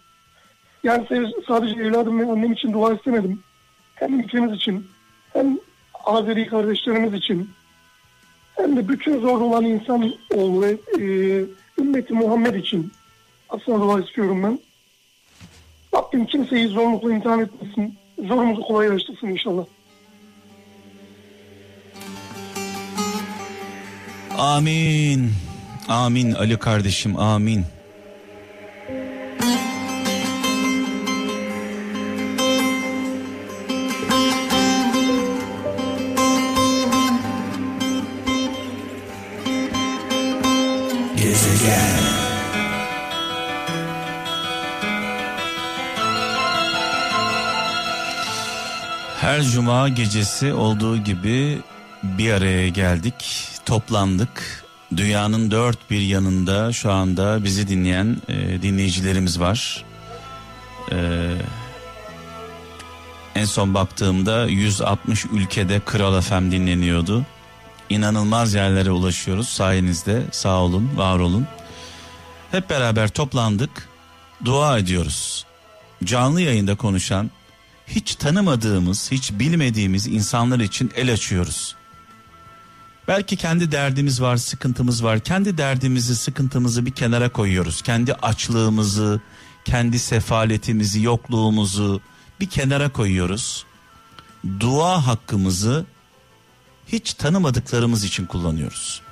Yani sadece evladım ve annem için dua istemedim. Hem ülkemiz için, hem Azeri kardeşlerimiz için, hem de bütün zor olan insan oğlu ve e, ümmeti Muhammed için aslında dua istiyorum ben. Rabbim kimseyi zorlukla imtihan etmesin. Zorumuzu kolaylaştırsın inşallah. Amin. Amin Ali kardeşim, amin. Gezegen. Her cuma gecesi olduğu gibi bir araya geldik, toplandık. Dünyanın dört bir yanında şu anda bizi dinleyen e, dinleyicilerimiz var. E, en son baktığımda yüz altmış ülkede Kral F M dinleniyordu. İnanılmaz yerlere ulaşıyoruz sayenizde. Sağ olun, var olun. Hep beraber toplandık, dua ediyoruz. Canlı yayında konuşan, hiç tanımadığımız, hiç bilmediğimiz insanlar için el açıyoruz. Belki kendi derdimiz var, sıkıntımız var. Kendi derdimizi, sıkıntımızı bir kenara koyuyoruz. Kendi açlığımızı, kendi sefaletimizi, yokluğumuzu bir kenara koyuyoruz. Dua hakkımızı hiç tanımadıklarımız için kullanıyoruz.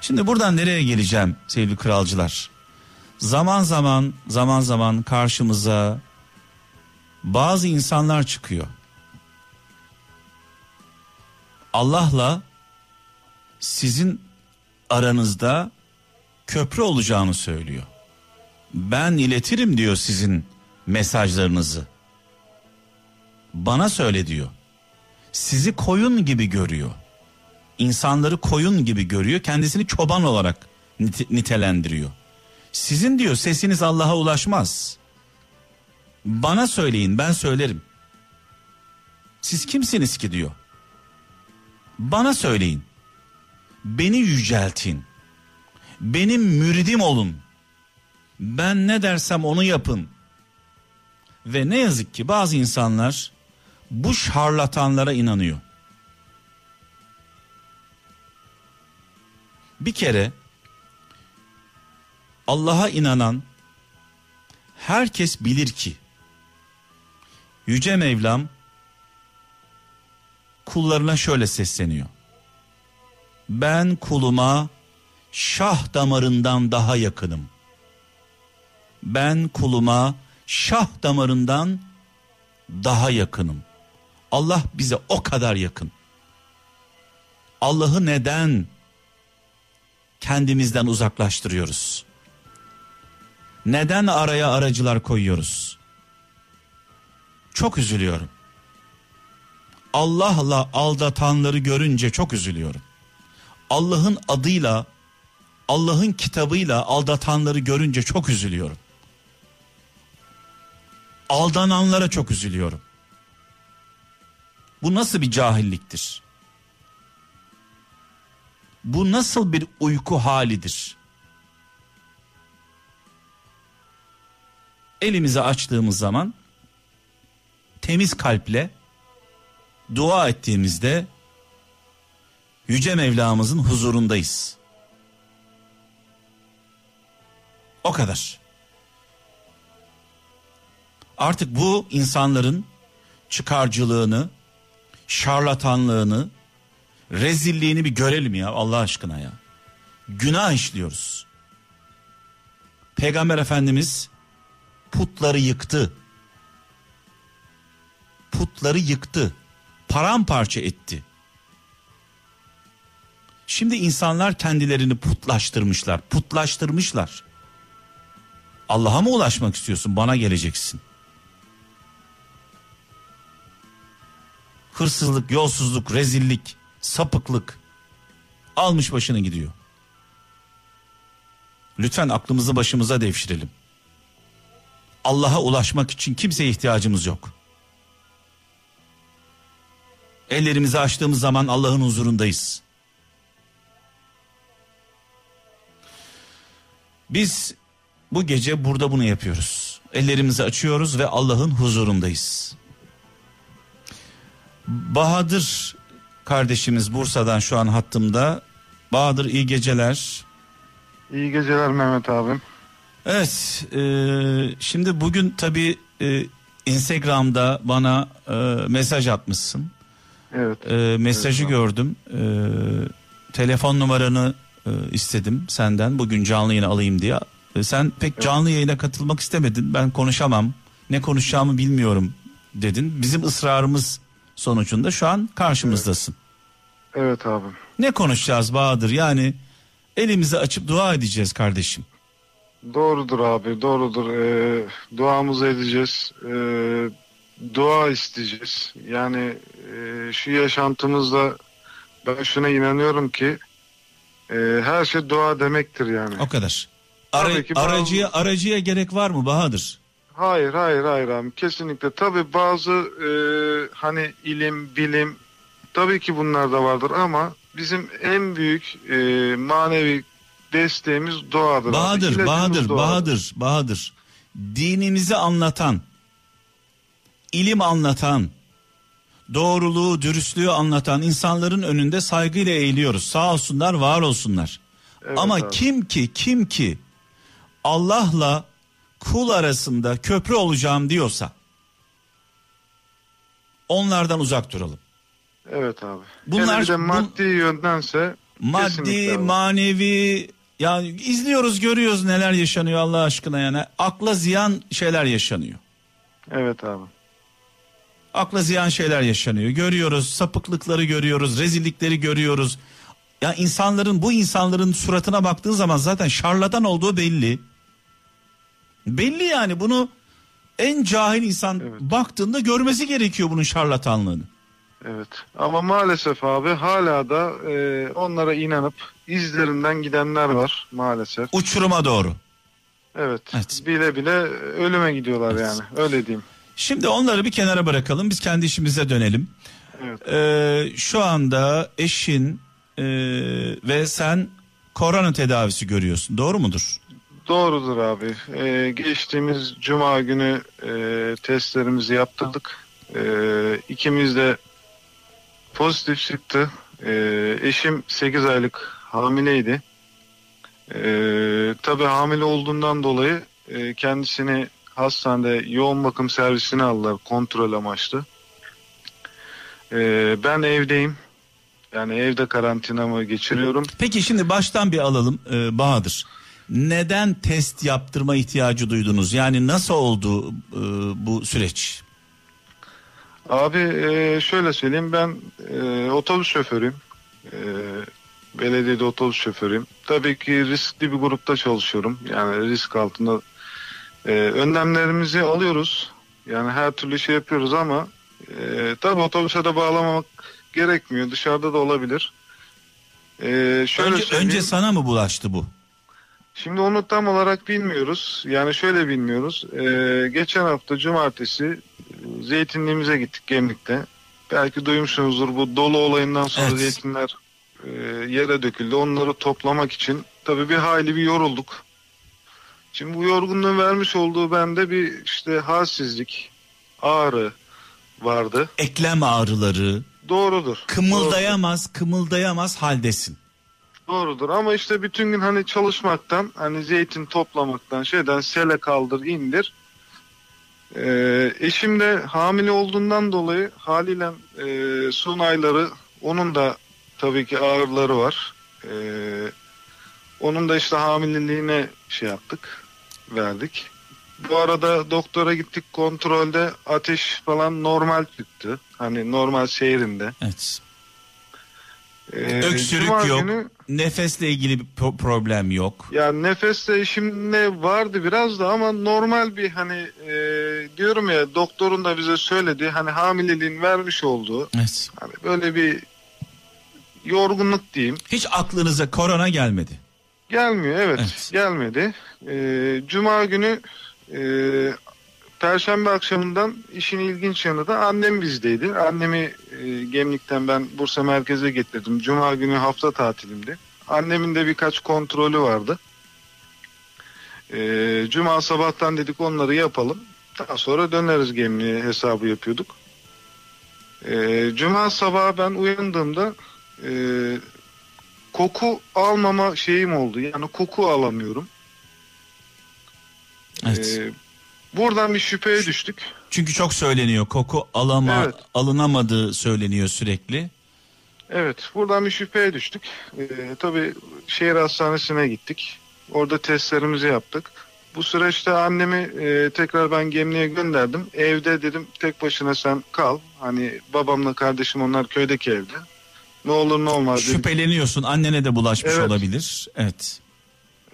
Şimdi buradan nereye geleceğim sevgili kralcılar? Zaman zaman, zaman zaman karşımıza bazı insanlar çıkıyor. Allah'la sizin aranızda köprü olacağını söylüyor. Ben iletirim diyor sizin mesajlarınızı. Bana söyle diyor. Sizi koyun gibi görüyor. İnsanları koyun gibi görüyor. Kendisini çoban olarak nitelendiriyor. Sizin diyor sesiniz Allah'a ulaşmaz. Bana söyleyin, ben söylerim. Siz kimsiniz ki diyor. Bana söyleyin. Beni yüceltin. benim müridim olun. Ben ne dersem onu yapın. Ve ne yazık ki bazı insanlar bu şarlatanlara inanıyor. Bir kere Allah'a inanan herkes bilir ki Yüce Mevlam kullarına şöyle sesleniyor. Ben kuluma şah damarından daha yakınım. Ben kuluma şah damarından daha yakınım. Allah bize o kadar yakın. Allah'ı neden kendimizden uzaklaştırıyoruz? Neden araya aracılar koyuyoruz? Çok üzülüyorum. Allah'la aldatanları görünce çok üzülüyorum. Allah'ın adıyla, Allah'ın kitabıyla aldatanları görünce çok üzülüyorum. Aldananlara çok üzülüyorum. Bu nasıl bir cahilliktir? Bu nasıl bir uyku halidir? Elimizi açtığımız zaman, temiz kalple dua ettiğimizde Yüce Mevlamızın huzurundayız. O kadar. Artık bu insanların çıkarcılığını, şarlatanlığını, rezilliğini bir görelim ya Allah aşkına ya. Günah işliyoruz. Peygamber Efendimiz putları yıktı. Putları yıktı. Paramparça etti. Şimdi insanlar kendilerini putlaştırmışlar. Putlaştırmışlar. Allah'a mı ulaşmak istiyorsun? Bana geleceksin. Hırsızlık, yolsuzluk, rezillik, sapıklık almış başını gidiyor. Lütfen aklımızı başımıza devşirelim. Allah'a ulaşmak için kimseye ihtiyacımız yok. Ellerimizi açtığımız zaman Allah'ın huzurundayız. Biz bu gece burada bunu yapıyoruz. Ellerimizi açıyoruz ve Allah'ın huzurundayız. Bahadır kardeşimiz Bursa'dan şu an hattımda. Bahadır, iyi geceler. İyi geceler Mehmet abim. Evet, e, şimdi bugün tabii e, Instagram'da bana e, mesaj atmışsın. Evet. E, mesajı evet, gördüm. E, telefon numaranı e, istedim senden bugün canlı yayına alayım diye. E, sen pek evet, canlı yayına katılmak istemedin. Ben konuşamam, ne konuşacağımı bilmiyorum dedin. Bizim ısrarımız sonucunda şu an karşımızdasın. Evet, evet abim. Ne konuşacağız Bahadır? Yani elimizi açıp dua edeceğiz kardeşim. Doğrudur abi, doğrudur. Ee, duamızı edeceğiz. Ee, dua isteyeceğiz. Yani e, şu yaşantımızda ben şuna inanıyorum ki e, her şey dua demektir yani. O kadar. Ara, aracıya, aracıya gerek var mı Bahadır? Hayır, hayır, hayır abi. Kesinlikle. Tabii bazı e, hani ilim, bilim tabii ki bunlar da vardır ama bizim en büyük e, manevi desteğimiz duadır. Bahadır, abi. Bahadır, duadır. Bahadır, Bahadır. Dinimizi anlatan, ilim anlatan, doğruluğu, dürüstlüğü anlatan insanların önünde saygıyla eğiliyoruz. Sağ olsunlar, var olsunlar. Evet, ama abi, kim ki, kim ki Allah'la kul arasında köprü olacağım diyorsa onlardan uzak duralım. Evet abi. Bunlar yani maddi yöndense maddi, manevi, yani izliyoruz, görüyoruz neler yaşanıyor Allah aşkına yani. Akla ziyan şeyler yaşanıyor. Evet abi. Akla ziyan şeyler yaşanıyor. Görüyoruz, sapıklıkları görüyoruz, rezillikleri görüyoruz. Ya insanların, bu insanların suratına baktığın zaman zaten şarlatan olduğu belli. Belli yani, bunu en cahil insan evet, baktığında görmesi gerekiyor bunun şarlatanlığını. Evet ama maalesef abi hala da e, onlara inanıp izlerinden gidenler var maalesef. Uçuruma doğru. Evet, evet, bile bile ölüme gidiyorlar evet, yani öyle diyeyim. Şimdi onları bir kenara bırakalım, biz kendi işimize dönelim. Evet. E, şu anda eşin e, ve sen korona tedavisi görüyorsun. Doğru mudur? Doğrudur abi. Ee, geçtiğimiz cuma günü e, testlerimizi yaptırdık. E, ikimiz de pozitif çıktı. E, eşim sekiz aylık hamileydi. E, tabii hamile olduğundan dolayı e, kendisini hastanede yoğun bakım servisine aldılar kontrol amaçlı. E, ben evdeyim. Yani evde karantinamı geçiriyorum. Peki şimdi baştan bir alalım e, Bahadır. Neden test yaptırma ihtiyacı duydunuz? Yani nasıl oldu e, bu süreç? Abi e, şöyle söyleyeyim, ben e, otobüs şoförüyüm. E, belediyede otobüs şoförüyüm. Tabii ki riskli bir grupta çalışıyorum. Yani risk altında e, önlemlerimizi alıyoruz. Yani her türlü şey yapıyoruz ama e, tabii otobüse de bağlamamak gerekmiyor. Dışarıda da olabilir. E, şöyle önce, önce sana mı bulaştı bu? Şimdi onu tam olarak bilmiyoruz. Yani şöyle bilmiyoruz. Ee, geçen hafta cumartesi zeytinliğimize gittik Gemlik'te. Belki duymuşsunuzdur, bu dolu olayından sonra evet. Zeytinler e, yere döküldü. Onları toplamak için tabii bir hayli bir yorulduk. Şimdi bu yorgunluğun vermiş olduğu bende bir işte halsizlik, ağrı vardı. Eklem ağrıları. Doğrudur. Kımıldayamaz, doğrudur. Kımıldayamaz haldesin. Doğrudur ama işte bütün gün hani çalışmaktan, hani zeytin toplamaktan, şeyden sele kaldır indir. Ee, eşim de hamile olduğundan dolayı haliyle e, son ayları, onun da tabii ki ağrıları var. Ee, onun da işte hamileliğine şey yaptık, verdik. Bu arada doktora gittik, kontrolde ateş falan normal çıktı. Hani normal seyrinde. Evet. Ee, Öksürük yok. Günü, nefesle ilgili bir problem yok. Yani nefesle şimdi vardı biraz da ama normal bir hani e, diyorum ya, doktorun da bize söylediği hani hamileliğin vermiş olduğu. Evet. Hani böyle bir yorgunluk diyeyim. Hiç aklınıza korona gelmedi. Gelmiyor evet, evet. gelmedi. E, Cuma günü e, Perşembe akşamından işin ilginç yanı da annem bizdeydi. Annemi e, Gemlik'ten ben Bursa merkeze getirdim. Cuma günü hafta tatilimdi. Annemin de birkaç kontrolü vardı. E, Cuma sabahtan dedik onları yapalım. Daha sonra döneriz Gemlik'e hesabı yapıyorduk. E, Cuma sabahı ben uyandığımda e, koku almama şeyim oldu. Yani koku alamıyorum. Evet. E, Buradan bir şüpheye düştük. Çünkü çok söyleniyor. Koku alama, evet. alınamadığı söyleniyor sürekli. Evet. Buradan bir şüpheye düştük. Ee, tabii şehir hastanesine gittik. Orada testlerimizi yaptık. Bu süreçte annemi e, tekrar ben Gemliğe gönderdim. Evde dedim tek başına sen kal. Hani babamla kardeşim onlar köydeki evde. Ne olur ne olmaz dedim. Şüpheleniyorsun. Annene de bulaşmış evet. olabilir. Evet.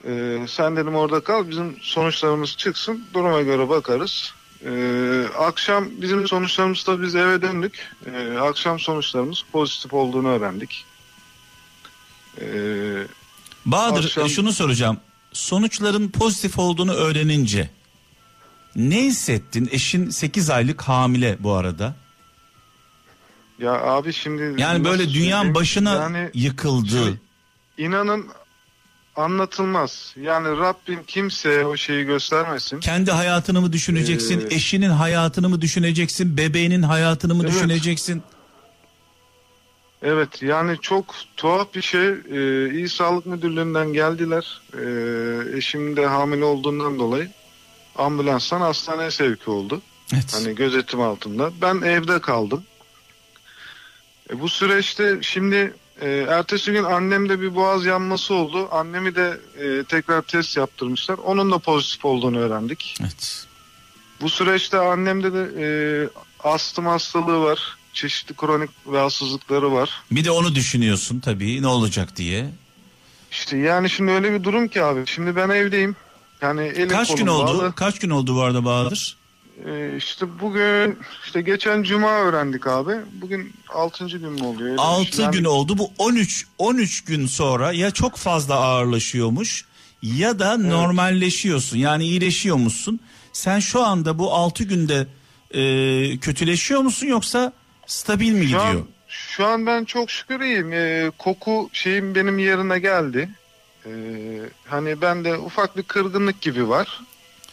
Ee, sen dedim orada kal, bizim sonuçlarımız çıksın, duruma göre bakarız. Ee, akşam bizim sonuçlarımız da, biz eve döndük. Ee, akşam sonuçlarımız pozitif olduğunu öğrendik. Ee, Bahadır akşam... şunu soracağım. Sonuçların pozitif olduğunu öğrenince ne hissettin? Eşin sekiz aylık hamile bu arada. Ya abi şimdi... Yani böyle dünyanın başına yani, yıkıldı. Şey, inanın... Anlatılmaz. Yani Rabbim kimseye o şeyi göstermesin. Kendi hayatını mı düşüneceksin? Ee, eşinin hayatını mı düşüneceksin? Bebeğinin hayatını mı evet. düşüneceksin? Evet. Yani çok tuhaf bir şey. Ee, İl Sağlık Müdürlüğü'nden geldiler. Ee, eşim de hamile olduğundan dolayı ambulanstan hastaneye sevki oldu. Evet. Hani gözetim altında. Ben evde kaldım. E, bu süreçte şimdi... Ee, ertesi gün annemde bir boğaz yanması oldu. Annemi de e, tekrar test yaptırmışlar. Onun da pozitif olduğunu öğrendik. Evet. Bu süreçte annemde de e, astım hastalığı var. Çeşitli kronik rahatsızlıkları var. Bir de onu düşünüyorsun tabii, ne olacak diye. İşte yani şimdi öyle bir durum ki abi. Şimdi ben evdeyim. Yani elim Kaç gün oldu? Bağlı. Kaç gün oldu bu arada Bahadır? İşte bugün, işte geçen cuma öğrendik abi. Bugün altıncı gün mü oluyor? altı gün oldu. Bu on üç gün sonra ya çok fazla ağırlaşıyormuş ya da evet. normalleşiyorsun. Yani iyileşiyor musun? Sen şu anda bu altı günde e, kötüleşiyor musun yoksa stabil mi şu gidiyor? An, şu an ben çok şükür iyiyim. E, koku şeyim benim yerine geldi. Ee, hani bende ufak bir kırgınlık gibi var.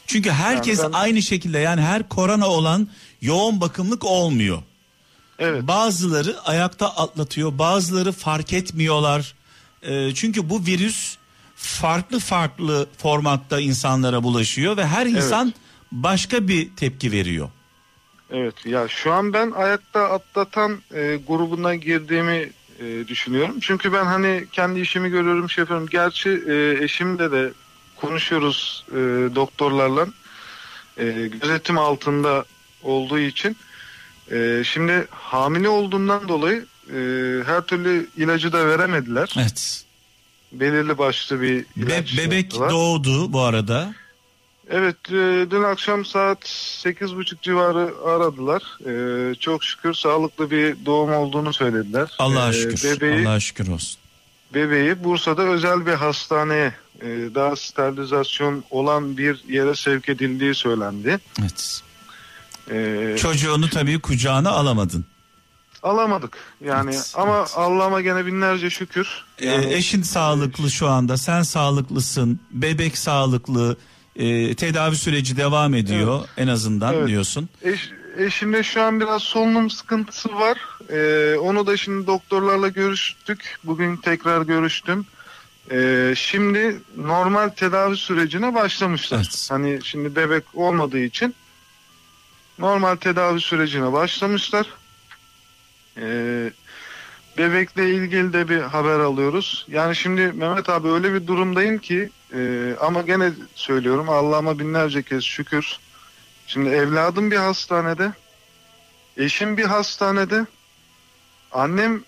Çünkü herkes yani ben... aynı şekilde, yani her korona olan yoğun bakımlık olmuyor. Evet. Bazıları ayakta atlatıyor, bazıları fark etmiyorlar. Ee, çünkü bu virüs farklı farklı formatta insanlara bulaşıyor ve her insan evet. başka bir tepki veriyor. Evet, ya şu an ben ayakta atlatan e, grubuna girdiğimi e, düşünüyorum. Çünkü ben hani kendi işimi görüyorum, şey yapıyorum. Gerçi e, eşimle de konuşuyoruz e, doktorlarla. E, gözetim altında olduğu için. E, şimdi hamile olduğumdan dolayı e, her türlü ilacı da veremediler. Evet. Belirli başlı bir ilaç. Be- bebek yaptılar. Doğdu bu arada. Evet, dün akşam saat sekiz buçuk civarı aradılar. Ee, çok şükür sağlıklı bir doğum olduğunu söylediler. Allah'a şükür. Ee, bebeği, Allah'a şükür olsun. Bebeği Bursa'da özel bir hastaneye, e, daha sterilizasyon olan bir yere sevk edildiği söylendi. Evet. Ee, Çocuğunu tabii kucağına alamadın. Alamadık yani, evet, ama evet. Allah'ıma gene binlerce şükür. Yani, ee, eşin sağlıklı şu anda, sen sağlıklısın, bebek sağlıklı. Ee, tedavi süreci devam ediyor, evet. en azından evet. diyorsun. Eş, eşimde şu an biraz solunum sıkıntısı var. Ee, onu da şimdi doktorlarla görüştük. Bugün tekrar görüştüm. Ee, şimdi normal tedavi sürecine başlamışlar. Evet. Hani şimdi bebek olmadığı için normal tedavi sürecine başlamışlar. Ee, bebekle ilgili de bir haber alıyoruz. Yani şimdi Mehmet abi öyle bir durumdayım ki. Ee, ama gene söylüyorum, Allah'ıma binlerce kez şükür. Şimdi evladım bir hastanede, eşim bir hastanede, annem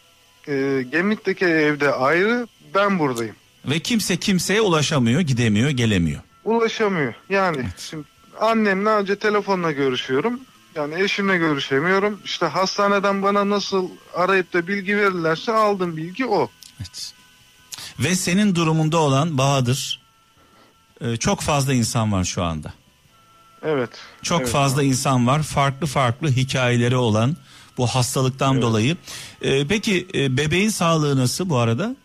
e, Gemlik'teki evde ayrı, ben buradayım. Ve kimse kimseye ulaşamıyor, gidemiyor, gelemiyor. Ulaşamıyor yani. Evet. Şimdi annemle önce telefonla görüşüyorum, yani eşimle görüşemiyorum. İşte hastaneden bana nasıl arayıp da bilgi verirlerse aldığım bilgi o. Evet. Ve senin durumunda olan Bahadır, çok fazla insan var şu anda. Evet. Çok evet. fazla insan var. Farklı farklı hikayeleri olan bu hastalıktan evet. dolayı. Ee, peki bebeğin sağlığı nasıl bu arada?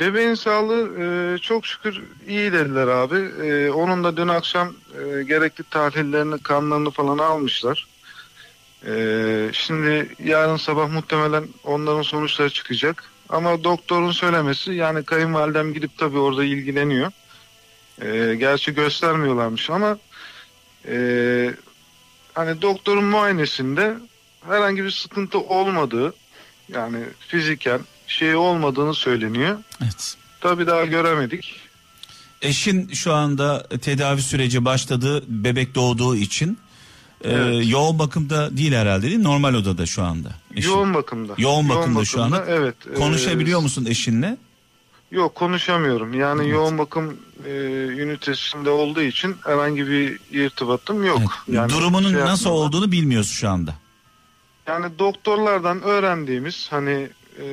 Bebeğin sağlığı e, çok şükür iyi dediler abi. E, onun da dün akşam e, gerekli tahlillerini, kanlarını falan almışlar. E, şimdi yarın sabah muhtemelen onların sonuçları çıkacak. Ama doktorun söylemesi, yani kayınvalidem gidip tabii orada ilgileniyor. Ee, gerçi göstermiyorlarmış ama e, hani doktorun muayenesinde herhangi bir sıkıntı olmadığı, yani fiziken şey olmadığını söyleniyor. Evet. Tabii daha göremedik. Eşin şu anda tedavi süreci başladı, bebek doğduğu için. Evet. Ee, yoğun bakımda değil herhalde, değil mi? Normal odada şu anda. Eşin. Yoğun bakımda. Yoğun bakımda, yoğun bakımda şu anda. Evet. Konuşabiliyor ee, musun eşinle? Yok, konuşamıyorum. Yani evet. yoğun bakım e, ünitesinde olduğu için herhangi bir irtibatım yok. Evet. Yani durumunun şey nasıl yapmadan, olduğunu bilmiyorsun şu anda. Yani doktorlardan öğrendiğimiz hani e,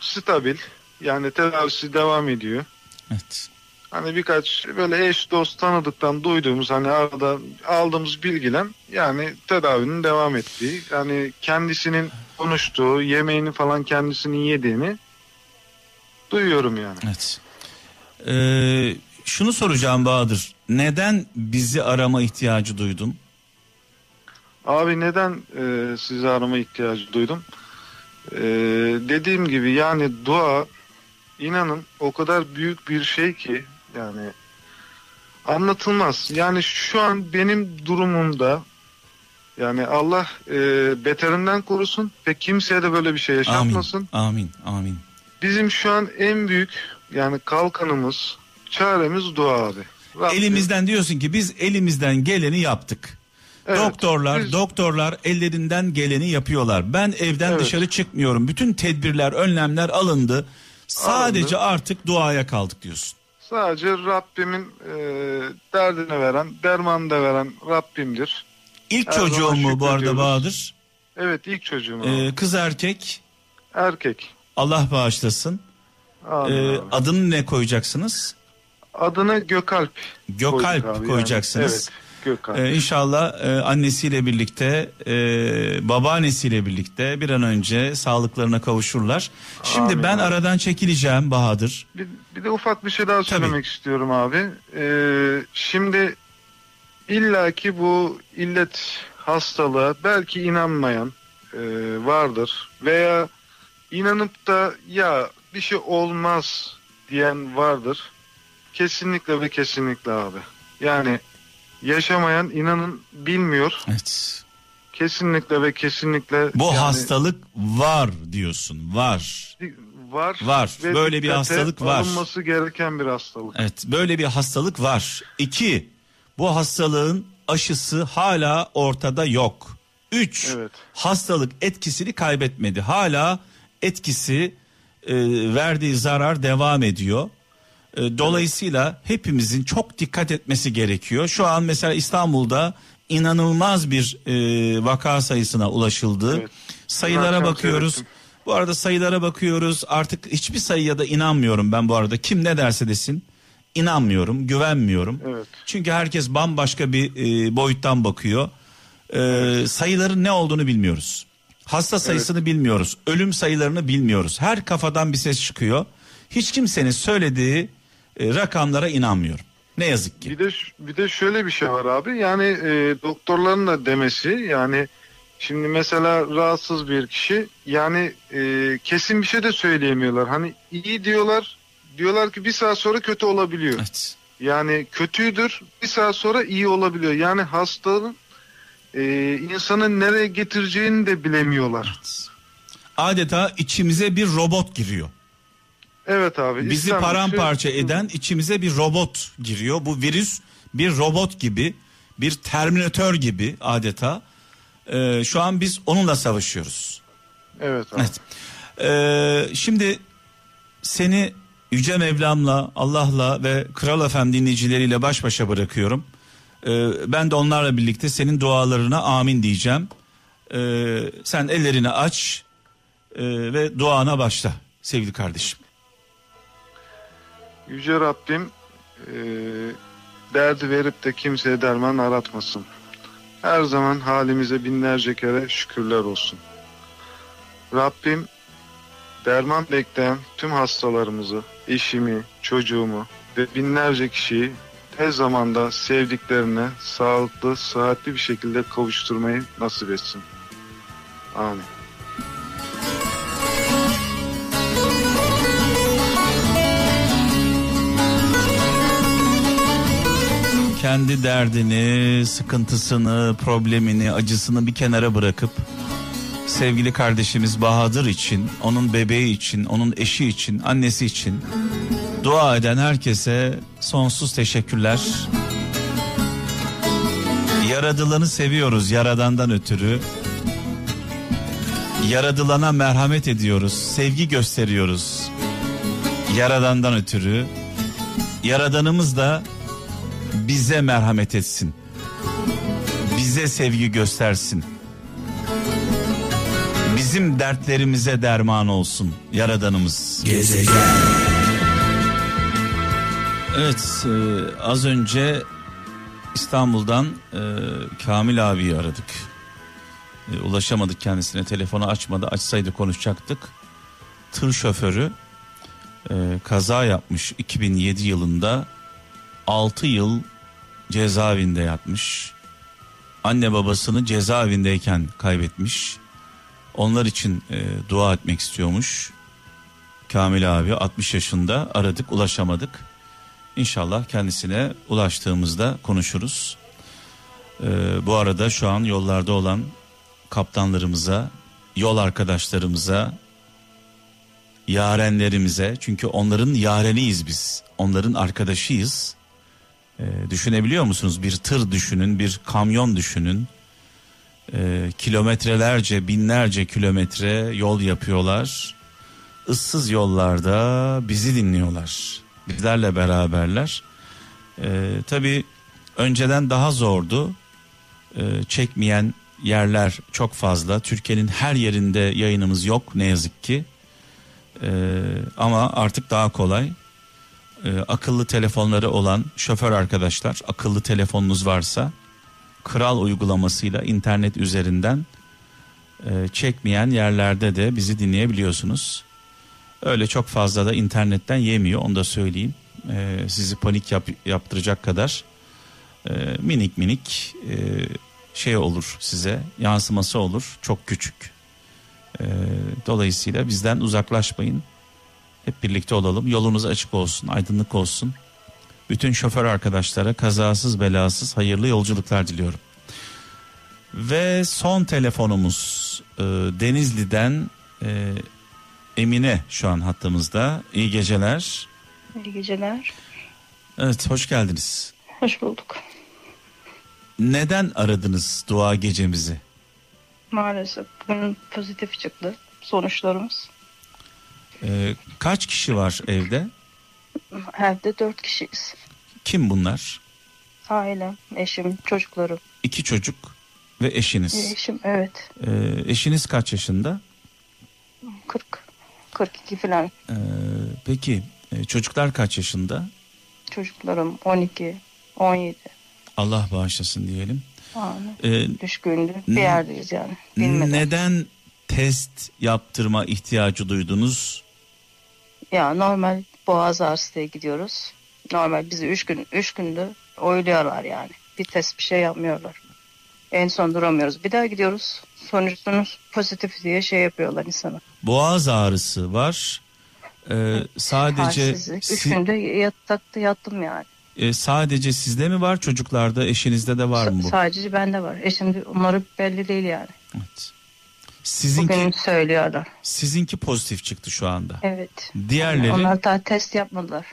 stabil, yani tedavisi devam ediyor. Evet. Hani birkaç böyle eş dost tanıdıktan duyduğumuz, hani arada aldığımız bilgiler, yani tedavinin devam ettiği, yani kendisinin konuştuğu, yemeğini falan kendisinin yediğini duyuyorum yani. Evet. Ee, şunu soracağım Bahadır, neden bizi arama ihtiyacı duydun? Abi neden e, sizi arama ihtiyacı duydum? E, dediğim gibi yani dua, inanın o kadar büyük bir şey ki. Yani anlatılmaz. Yani şu an benim durumumda, yani Allah e, beterinden korusun ve kimseye de böyle bir şey yaşatmasın. Amin, amin, amin. Bizim şu an en büyük yani kalkanımız, çaremiz dua abi. Rabbim. Elimizden diyorsun ki biz elimizden geleni yaptık. Evet, doktorlar, biz... doktorlar ellerinden geleni yapıyorlar. Ben evden evet. dışarı çıkmıyorum. Bütün tedbirler, önlemler alındı. Sadece alındı. Artık duaya kaldık diyorsun. Sadece Rabbimin e, derdine veren, dermanı da veren Rabbimdir. İlk çocuğun mu bu arada Bahadır? Evet, ilk çocuğum. Ee, kız erkek? Erkek. Allah bağışlasın. Ee, adını ne koyacaksınız? Adını Gökalp. Gökalp koyduk abi, koyacaksınız. Yani. Gökalp. Ee, inşallah e, annesiyle birlikte, e, babaannesiyle birlikte bir an önce sağlıklarına kavuşurlar. Şimdi Amin ben abi. Aradan çekileceğim Bahadır. Bir, bir de ufak bir şey daha söylemek Tabii. istiyorum abi. Ee, şimdi illaki bu illet hastalığa belki inanmayan e, vardır veya inanıp da ya bir şey olmaz diyen vardır. Kesinlikle ve kesinlikle abi. Yani yaşamayan inanın bilmiyor. Evet. Kesinlikle ve kesinlikle. Bu yani, hastalık var diyorsun. Var. Var. Var. Böyle bir hastalık var. Alınması gereken bir hastalık. Evet. Böyle bir hastalık var. İki. Bu hastalığın aşısı hala ortada yok. Üç. Evet. Hastalık etkisini kaybetmedi. Hala etkisi e, verdiği zarar devam ediyor. Dolayısıyla hepimizin çok dikkat etmesi gerekiyor. Şu an mesela İstanbul'da inanılmaz bir e, vaka sayısına ulaşıldı. Evet. Sayılara bakıyoruz. Seyrettim. Bu arada sayılara bakıyoruz. Artık hiçbir sayıya da inanmıyorum ben bu arada. Kim ne derse desin inanmıyorum, güvenmiyorum. Evet. Çünkü herkes bambaşka bir e, boyuttan bakıyor. E, evet. Sayıların ne olduğunu bilmiyoruz. Hasta sayısını evet. bilmiyoruz. Ölüm sayılarını bilmiyoruz. Her kafadan bir ses çıkıyor. Hiç kimsenin söylediği rakamlara inanmıyorum. Ne yazık ki. Bir de bir de şöyle bir şey var abi. Yani e, doktorların da demesi, yani şimdi mesela rahatsız bir kişi, yani e, kesin bir şey de söyleyemiyorlar. Hani iyi diyorlar, diyorlar ki bir saat sonra kötü olabiliyor. Evet. Yani kötüydür, bir saat sonra iyi olabiliyor. Yani hastanın e, insanı nereye getireceğini de bilemiyorlar. Evet. Adeta içimize bir robot giriyor. Evet abi. Bizi İstanbul paramparça şey... eden içimize bir robot giriyor. Bu virüs bir robot gibi, bir terminatör gibi adeta. Ee, şu an biz onunla savaşıyoruz. Evet abi. Evet. Ee, şimdi seni Yüce Mevlam'la, Allah'la ve Kral F M dinleyicileriyle baş başa bırakıyorum. Ee, ben de onlarla birlikte senin dualarına amin diyeceğim. Ee, sen ellerini aç e, ve duana başla sevgili kardeşim. Yüce Rabbim e, derdi verip de kimseye derman aratmasın. Her zaman halimize binlerce kere şükürler olsun. Rabbim derman bekleyen tüm hastalarımızı, eşimi, çocuğumu ve binlerce kişiyi tez zamanda sevdiklerine sağlıklı, sıhhatli bir şekilde kavuşturmayı nasip etsin. Amin. Kendi derdini, sıkıntısını, problemini, acısını bir kenara bırakıp sevgili kardeşimiz Bahadır için, onun bebeği için, onun eşi için, annesi için dua eden herkese sonsuz teşekkürler. Yaradılanı seviyoruz Yaradan'dan ötürü. Yaradılana merhamet ediyoruz, sevgi gösteriyoruz Yaradan'dan ötürü. Yaradanımız da bize merhamet etsin, bize sevgi göstersin, bizim dertlerimize derman olsun Yaradanımız. Gezegen. Evet, e, az önce İstanbul'dan e, Kamil abiyi aradık, e, ulaşamadık kendisine, telefonu açmadı, açsaydı konuşacaktık. Tır şoförü e, kaza yapmış iki bin yedi yılında. altı yıl cezaevinde yatmış. Anne babasını cezaevindeyken kaybetmiş. Onlar için e, dua etmek istiyormuş. Kamil abi altmış yaşında, aradık ulaşamadık. İnşallah kendisine ulaştığımızda konuşuruz. E, bu arada şu an yollarda olan kaptanlarımıza, yol arkadaşlarımıza, yarenlerimize, çünkü onların yareniyiz biz. Onların arkadaşıyız. Ee, düşünebiliyor musunuz? Bir tır düşünün, bir kamyon düşünün. Ee, kilometrelerce, binlerce kilometre yol yapıyorlar. Issız yollarda bizi dinliyorlar. Bizlerle beraberler. Ee, tabii önceden daha zordu. Ee, çekmeyen yerler çok fazla. Türkiye'nin her yerinde yayınımız yok ne yazık ki. Ee, ama artık daha kolay. Ee, akıllı telefonları olan şoför arkadaşlar, akıllı telefonunuz varsa Kral uygulamasıyla internet üzerinden e, çekmeyen yerlerde de bizi dinleyebiliyorsunuz. Öyle çok fazla da internetten yemiyor, onu da söyleyeyim. E, sizi panik yap, yaptıracak kadar e, minik minik e, şey olur, size yansıması olur, çok küçük. E, dolayısıyla bizden uzaklaşmayın. Hep birlikte olalım. Yolunuz açık olsun, aydınlık olsun. Bütün şoför arkadaşlara kazasız belasız hayırlı yolculuklar diliyorum. Ve son telefonumuz e, Denizli'den e, Emine şu an hattımızda. İyi geceler. İyi geceler. Evet, hoş geldiniz. Hoş bulduk. Neden aradınız dua gecemizi? Maalesef bunun pozitif çıktı sonuçlarımız. Ee, kaç kişi var evde? Evde dört kişiyiz. Kim bunlar? Ailem, eşim, çocuklarım. İki çocuk ve eşiniz. Eşim, evet. Ee, eşiniz kaç yaşında? kırk, kırk iki falan. Ee, peki çocuklar kaç yaşında? Çocuklarım on iki, on yedi. Allah bağışlasın diyelim. Ee, Düşkündü bir ne, yerdeyiz yani. Bilmeden. Neden test yaptırma ihtiyacı duydunuz? Ya normal boğaz ağrısıyla gidiyoruz. Normal bizi üç gün üç günde oyluyorlar yani. Bir test bir şey yapmıyorlar. En son duramıyoruz. Bir daha gidiyoruz. Sonuçlarımız pozitif diye şey yapıyorlar insana. Boğaz ağrısı var. Ee, sadece üç günde yatakta yattım yani. E, sadece sizde mi var? Çocuklarda, eşinizde de var S- mı bu? Sadece bende var. Eşimde umarım belli değil yani. Evet. Sizinki, bugün söylüyorlar. Sizinki pozitif çıktı şu anda. Evet. Diğerleri. Onlar daha test yapmadılar.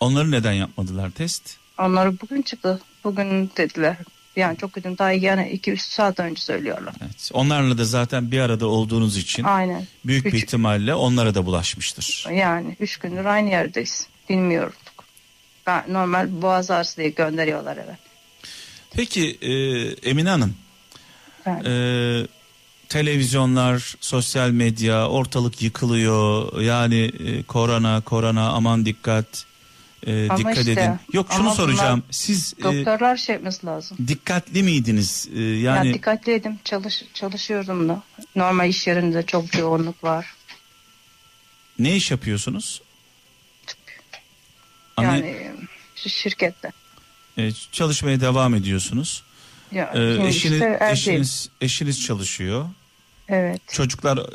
Onları neden yapmadılar test? Onları bugün çıktı. Bugün dediler. Yani çok kötü. Daha yani iki üç saat önce söylüyorlar. Evet. Onlarla da zaten bir arada olduğunuz için. Aynen. Büyük üç, bir ihtimalle onlara da bulaşmıştır. Yani üç gündür aynı yerdeyiz. Bilmiyorum. Normal boğaz ağrısı diye gönderiyorlar eve. Peki e, Emine Hanım. Evet. E, televizyonlar, sosyal medya, ortalık yıkılıyor. Yani e, korona, korona aman dikkat. E, dikkat işte, edin. Yok şunu soracağım. Siz doktorlar e, şey yapması lazım. Dikkatli miydiniz? E, yani ya, dikkatliydim. Çalış çalışıyordum da. Normal iş yerinde çok yoğunluk var. Ne iş yapıyorsunuz? Yani şirkette. E, çalışmaya devam ediyorsunuz. Ya, e, eşiniz, eşiniz, eşiniz çalışıyor. Evet. Çocuklar e,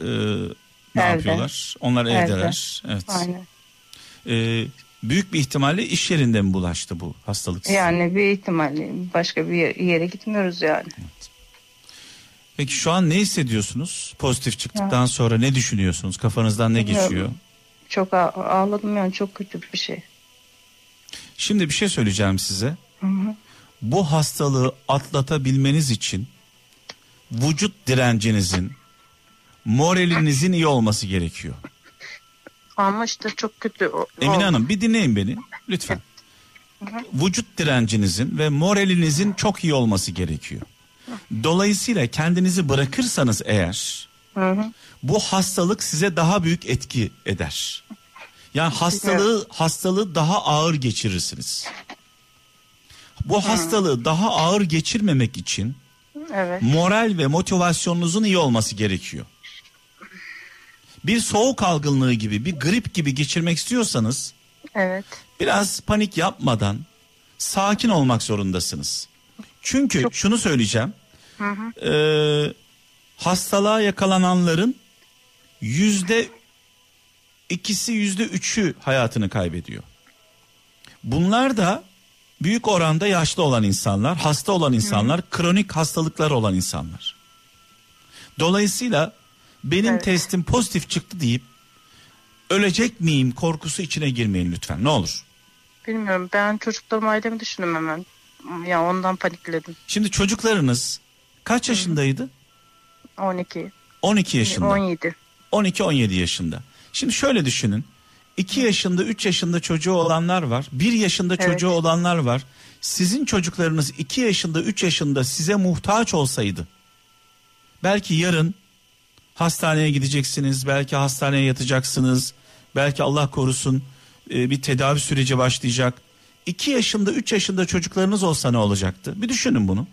ne evde. yapıyorlar? Onlar evde. evdeler. Evet. Aynen. E, büyük bir ihtimalle iş yerinde mi bulaştı bu hastalık size? Yani bir ihtimalle. Başka bir yere gitmiyoruz yani. Evet. Peki şu an ne hissediyorsunuz? Pozitif çıktıktan ya. sonra ne düşünüyorsunuz? Kafanızdan ne Bilmiyorum. geçiyor? Çok ağladım yani, çok kötü bir şey. Şimdi bir şey söyleyeceğim size. Hı hı. Bu hastalığı atlatabilmeniz için vücut direncinizin, moralinizin iyi olması gerekiyor. Ama işte çok kötü. O, Emine o. Hanım bir dinleyin beni lütfen. Hı hı. Vücut direncinizin ve moralinizin çok iyi olması gerekiyor. Dolayısıyla kendinizi bırakırsanız eğer, hı hı, bu hastalık size daha büyük etki eder. Yani hastalığı hastalığı daha ağır geçirirsiniz. Bu hmm. hastalığı daha ağır geçirmemek için evet. moral ve motivasyonunuzun iyi olması gerekiyor. Bir soğuk algınlığı gibi, bir grip gibi geçirmek istiyorsanız evet. biraz panik yapmadan sakin olmak zorundasınız. Çünkü Çok... şunu söyleyeceğim. Hı hı. E, hastalığa yakalananların yüzde İkisi yüzde üçü hayatını kaybediyor. Bunlar da büyük oranda yaşlı olan insanlar, hasta olan insanlar, hmm. kronik hastalıkları olan insanlar. Dolayısıyla benim evet. testim pozitif çıktı deyip ölecek miyim korkusu içine girmeyin lütfen, ne olur. Bilmiyorum, ben çocuklarımı, ailemi düşündüm hemen. Ya ondan panikledim. Şimdi çocuklarınız kaç yaşındaydı? on iki. on iki yaşında. on yedi. on iki on yedi yaşında. Şimdi şöyle düşünün. iki yaşında, üç yaşında çocuğu olanlar var. bir yaşında evet. çocuğu olanlar var. Sizin çocuklarınız iki yaşında, üç yaşında size muhtaç olsaydı, belki yarın hastaneye gideceksiniz, belki hastaneye yatacaksınız, belki Allah korusun bir tedavi süreci başlayacak. iki yaşında, üç yaşında çocuklarınız olsa ne olacaktı? Bir düşünün bunu.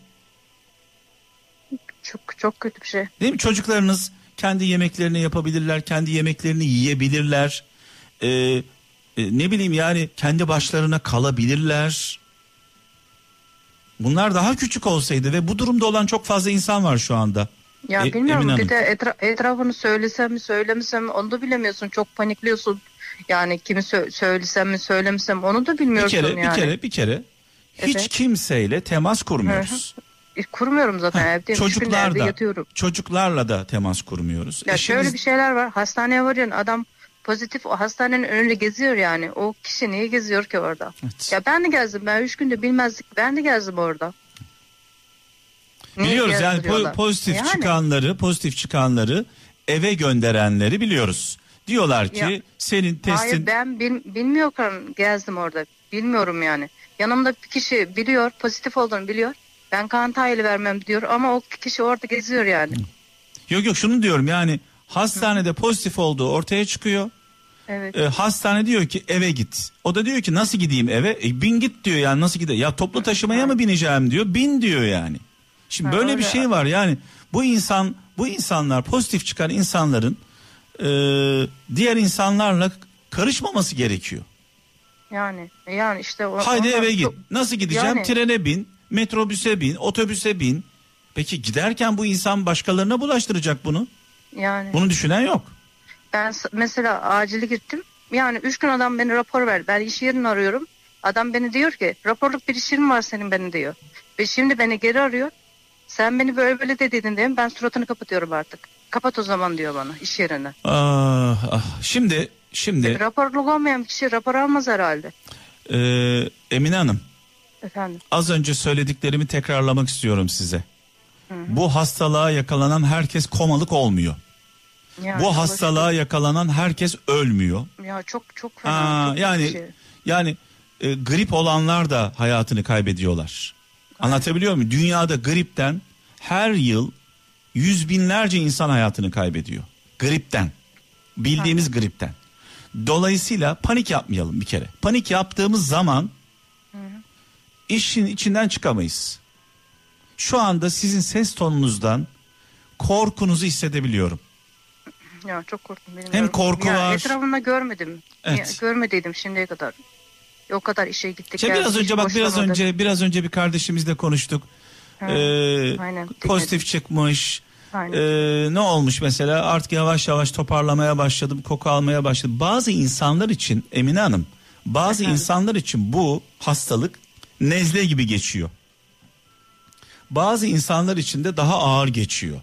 Çok çok kötü bir şey. Değil mi? Çocuklarınız kendi yemeklerini yapabilirler, kendi yemeklerini yiyebilirler. Ee, e, ne bileyim yani kendi başlarına kalabilirler. Bunlar daha küçük olsaydı ve bu durumda olan çok fazla insan var şu anda. Ya e, bilmiyorum bir de etra- etrafını söylesem mi söylemesem onu da bilemiyorsun. Çok panikliyorsun. Yani kimi sö- söylesem mi söylemesem onu da bilmiyorsun bir kere, yani. Bir kere bir kere evet. Hiç kimseyle temas kurmuyoruz. Hı-hı. Kurmuyorum zaten ha, evde. Çocuklar da, yatıyorum. Çocuklarla da temas kurmuyoruz. Ya Eşiniz... şöyle bir şeyler var. Hastaneye varıyorsun, adam pozitif, o hastanenin önünde geziyor yani. O kişi niye geziyor ki orada? Evet. Ya ben de gezdim. Ben üç günde bilmezdik. Ben de gezdim orada. Niye biliyoruz yani po- pozitif yani. çıkanları, pozitif çıkanları eve gönderenleri biliyoruz. Diyorlar ki ya, senin testin. Hayır ben bil- bilmiyorum gezdim orada. Bilmiyorum yani. Yanımda bir kişi biliyor, pozitif olduğunu biliyor. Ben kan tahlili vermem diyor ama o kişi orada geziyor yani. Yok yok şunu diyorum yani hastanede pozitif olduğu ortaya çıkıyor. Evet. E, hastane diyor ki eve git. O da diyor ki nasıl gideyim eve? E, bin git diyor yani nasıl gideyim? Ya toplu taşımaya mı bineceğim diyor. Bin diyor yani. Şimdi ha, böyle öyle. Bir şey var yani bu insan bu insanlar pozitif çıkan insanların e, diğer insanlarla karışmaması gerekiyor. Yani yani işte. O, Haydi eve git. Çok... Nasıl gideceğim? Yani... Trene bin. Metrobüse bin, otobüse bin. Peki giderken bu insan başkalarına bulaştıracak bunu. Yani. Bunu düşünen yok. Ben mesela acile gittim. Yani üç gün adam beni rapor verdi. Ben iş yerini arıyorum. Adam beni diyor ki raporluk bir iş yerin var senin beni diyor. Ve şimdi beni geri arıyor. Sen beni böyle böyle dediğin değil mi? Ben suratını kapatıyorum artık. Kapat o zaman diyor bana iş yerini. Ah, ah. Şimdi, şimdi. E, raporluk olmayan kişi rapor almaz herhalde. Ee, Emine Hanım. Efendim? Az önce söylediklerimi tekrarlamak istiyorum size. Hı hı. Bu hastalığa yakalanan herkes komalık olmuyor. Yani bu hastalığa başladım. Yakalanan herkes ölmüyor. Ya çok çok fena. Aa, çok yani şey. yani e, grip olanlar da hayatını kaybediyorlar. Aynen. Anlatabiliyor muyum? Dünyada gripten her yıl yüz binlerce insan hayatını kaybediyor. Gripten. Bildiğimiz Aynen. gripten. Dolayısıyla panik yapmayalım bir kere. Panik yaptığımız zaman İşin içinden çıkamayız. Şu anda sizin ses tonunuzdan korkunuzu hissedebiliyorum. Ya çok korktum. Bilmiyorum. Hem korku ya, var. Etrafımda görmedim. Evet. Ya, görmediydim şimdiye kadar. O kadar işe gittik. Şey, biraz önce bak biraz önce biraz önce bir kardeşimizle konuştuk. Ha, ee, aynen, pozitif çıkmış. Ee, ne olmuş mesela? Artık yavaş yavaş toparlamaya başladım. Koku almaya başladım. Bazı insanlar için Emine Hanım, bazı Efendim? insanlar için bu hastalık nezle gibi geçiyor. Bazı insanlar için de daha ağır geçiyor.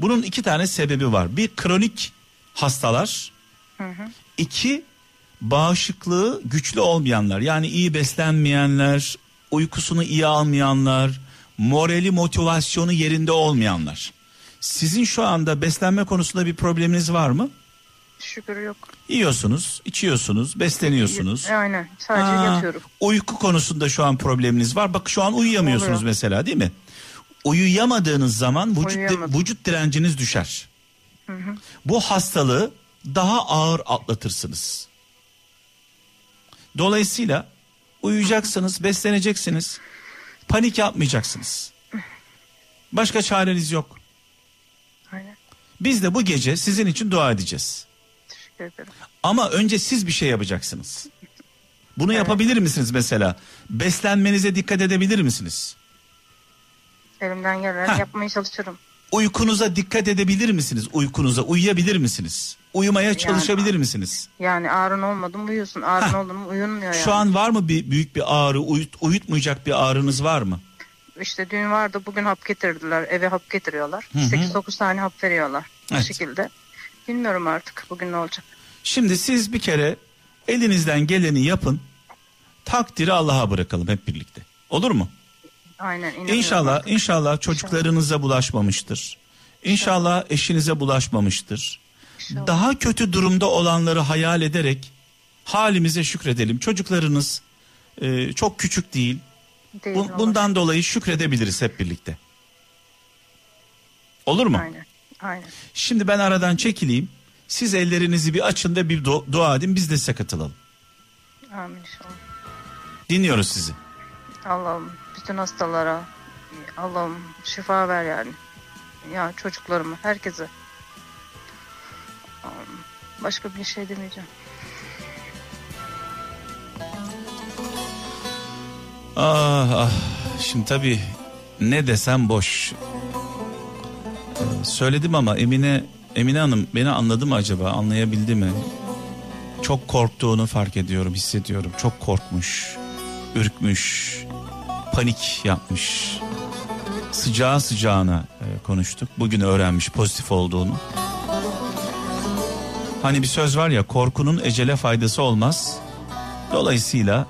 Bunun iki tane sebebi var. Bir, kronik hastalar. Hı hı. İki, bağışıklığı güçlü olmayanlar. Yani iyi beslenmeyenler, uykusunu iyi almayanlar, morali, motivasyonu yerinde olmayanlar. Sizin şu anda beslenme konusunda bir probleminiz var mı? Şükür yok. Yiyorsunuz, içiyorsunuz, besleniyorsunuz. Aynen. Sadece Aa, yatıyorum. Uyku konusunda şu an probleminiz var. Bak şu an uyuyamıyorsunuz Oluyor. mesela, değil mi? Uyuyamadığınız zaman vücut di- vücut direnciniz düşer. Hı hı. Bu hastalığı daha ağır atlatırsınız. Dolayısıyla uyuyacaksınız, besleneceksiniz. Panik yapmayacaksınız. Başka çareniz yok. Aynen. Biz de bu gece sizin için dua edeceğiz. Ama önce siz bir şey yapacaksınız. Bunu evet. yapabilir misiniz mesela? Beslenmenize dikkat edebilir misiniz? Elimden gelen yapmaya çalışırım. Uykunuza dikkat edebilir misiniz? Uykunuza uyuyabilir misiniz? Uyumaya yani, çalışabilir misiniz? Yani ağrın olmadı mı uyuyorsun, ağrın oldu mu uyunmuyor yani. Şu an var mı bir büyük bir ağrı, uyut, uyutmayacak bir ağrınız var mı? İşte dün vardı, bugün hap getirdiler, eve hap getiriyorlar. sekiz dokuz tane hap veriyorlar evet. bu şekilde. Bilmiyorum artık bugün ne olacak. Şimdi siz bir kere elinizden geleni yapın. Takdiri Allah'a bırakalım hep birlikte. Olur mu? Aynen. İnşallah artık. İnşallah çocuklarınıza bulaşmamıştır. İnşallah eşinize bulaşmamıştır. İnşallah. Daha kötü durumda olanları hayal ederek halimize şükredelim. Çocuklarınız e, çok küçük değil. değil Bu, bundan dolayı şükredebiliriz hep birlikte. Olur mu? Aynen. Aynen. Şimdi ben aradan çekileyim. Siz ellerinizi bir açın da bir dua edin. Biz de size katılalım. Amin inşallah. Dinliyoruz sizi. Allah'ım bütün hastalara Allah'ım şifa ver yani. Ya çocuklarıma, herkese. Başka bir şey demeyeceğim. Ah ah. Şimdi tabii ne desem boş. Söyledim ama Emine Emine Hanım beni anladı mı acaba? Anlayabildi mi? Çok korktuğunu fark ediyorum, hissediyorum. Çok korkmuş, ürkmüş, panik yapmış. Sıcağı sıcağına konuştuk. Bugün öğrenmiş pozitif olduğunu. Hani bir söz var ya, korkunun ecele faydası olmaz. Dolayısıyla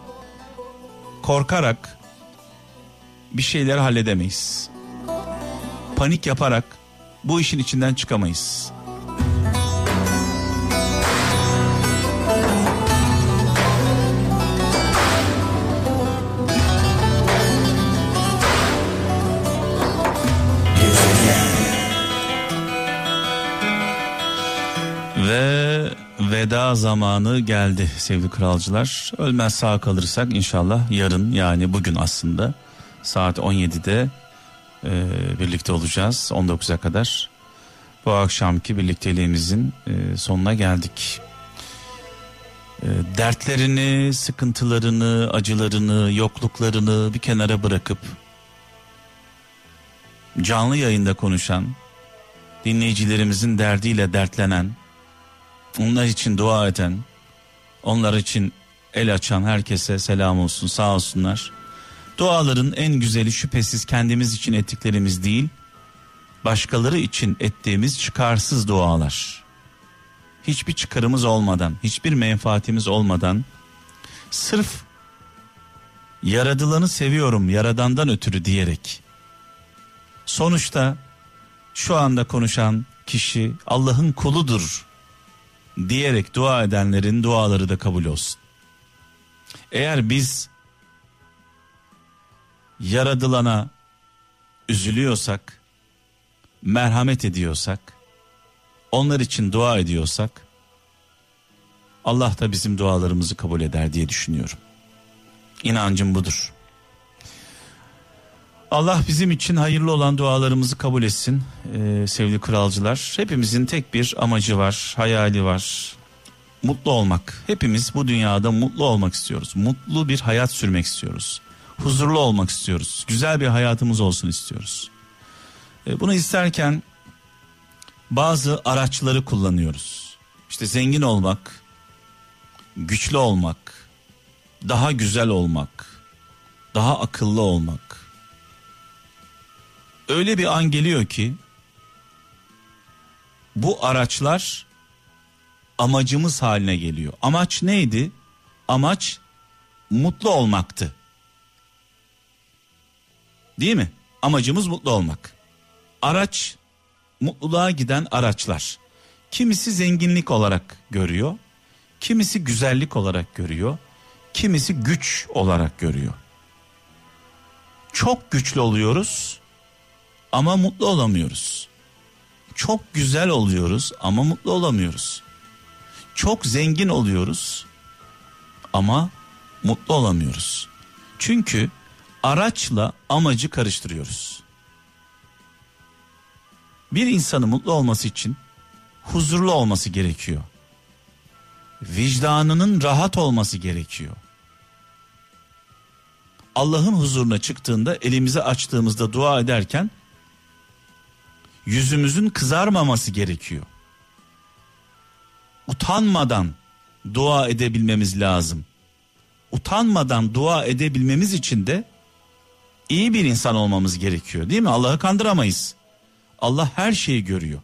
korkarak bir şeyler halledemeyiz. Panik yaparak bu işin içinden çıkamayız. Ve veda zamanı geldi sevgili kralcılar. Ölmez sağ kalırsak inşallah yarın, yani bugün aslında saat on yedide e, birlikte olacağız on dokuza kadar. Bu akşamki birlikteliğimizin e, sonuna geldik. E, dertlerini, sıkıntılarını, acılarını, yokluklarını bir kenara bırakıp canlı yayında konuşan, dinleyicilerimizin derdiyle dertlenen, onlar için dua eden, onlar için el açan herkese selam olsun, sağ olsunlar. Duaların en güzeli şüphesiz kendimiz için ettiklerimiz değil, başkaları için ettiğimiz çıkarsız dualar. Hiçbir çıkarımız olmadan, hiçbir menfaatimiz olmadan, sırf yaradılanı seviyorum, yaradandan ötürü diyerek. Sonuçta şu anda konuşan kişi Allah'ın kuludur diyerek dua edenlerin duaları da kabul olsun. Eğer biz yaradılana üzülüyorsak, merhamet ediyorsak, onlar için dua ediyorsak, Allah da bizim dualarımızı kabul eder diye düşünüyorum. İnancım budur. Allah bizim için hayırlı olan dualarımızı kabul etsin ee, sevgili kralcılar. Hepimizin tek bir amacı var, hayali var. Mutlu olmak. Hepimiz bu dünyada mutlu olmak istiyoruz. Mutlu bir hayat sürmek istiyoruz. Huzurlu olmak istiyoruz. Güzel bir hayatımız olsun istiyoruz. Ee, bunu isterken bazı araçları kullanıyoruz. İşte zengin olmak, güçlü olmak, daha güzel olmak, daha akıllı olmak. Öyle bir an geliyor ki bu araçlar amacımız haline geliyor. Amaç neydi? Amaç mutlu olmaktı. Değil mi? Amacımız mutlu olmak. Araç, mutluluğa giden araçlar. Kimisi zenginlik olarak görüyor, kimisi güzellik olarak görüyor, kimisi güç olarak görüyor. Çok güçlü oluyoruz ama mutlu olamıyoruz. Çok güzel oluyoruz ama mutlu olamıyoruz. Çok zengin oluyoruz ama mutlu olamıyoruz. Çünkü araçla amacı karıştırıyoruz. Bir insanın mutlu olması için huzurlu olması gerekiyor. Vicdanının rahat olması gerekiyor. Allah'ın huzuruna çıktığında, elimizi açtığımızda dua ederken yüzümüzün kızarmaması gerekiyor. Utanmadan dua edebilmemiz lazım. Utanmadan dua edebilmemiz için de iyi bir insan olmamız gerekiyor, değil mi? Allah'ı kandıramayız. Allah her şeyi görüyor.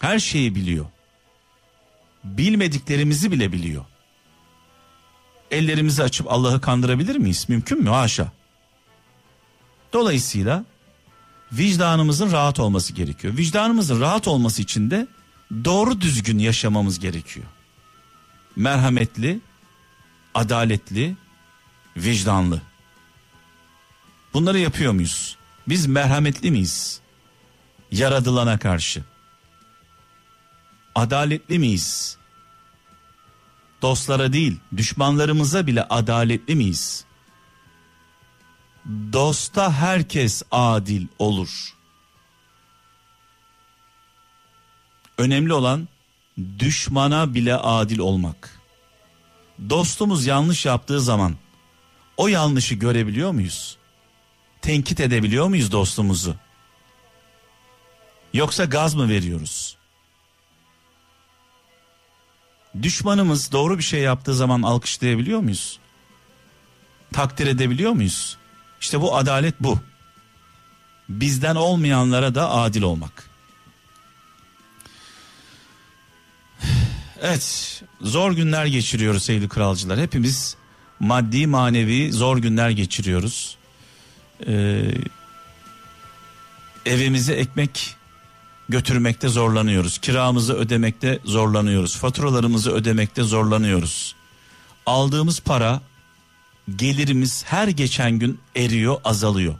Her şeyi biliyor. Bilmediklerimizi bile biliyor. Ellerimizi açıp Allah'ı kandırabilir miyiz? Mümkün mü? Haşa. Dolayısıyla vicdanımızın rahat olması gerekiyor. Vicdanımızın rahat olması için de doğru düzgün yaşamamız gerekiyor. Merhametli, adaletli, vicdanlı. Bunları yapıyor muyuz? Biz merhametli miyiz? Yaradılana karşı. Adaletli miyiz? Dostlara değil, düşmanlarımıza bile adaletli miyiz? dosta herkes adil olur. Önemli olan düşmana bile adil olmak. Dostumuz yanlış yaptığı zaman o yanlışı görebiliyor muyuz? Tenkit edebiliyor muyuz dostumuzu? Yoksa gaz mı veriyoruz? Düşmanımız doğru bir şey yaptığı zaman alkışlayabiliyor muyuz? Takdir edebiliyor muyuz? İşte bu adalet bu. Bizden olmayanlara da adil olmak. Evet, zor günler geçiriyoruz sevgili kralcılar. Hepimiz maddi manevi zor günler geçiriyoruz. Ee, evimize ekmek götürmekte zorlanıyoruz. Kiramızı ödemekte zorlanıyoruz. Faturalarımızı ödemekte zorlanıyoruz. Aldığımız para, gelirimiz her geçen gün eriyor, azalıyor.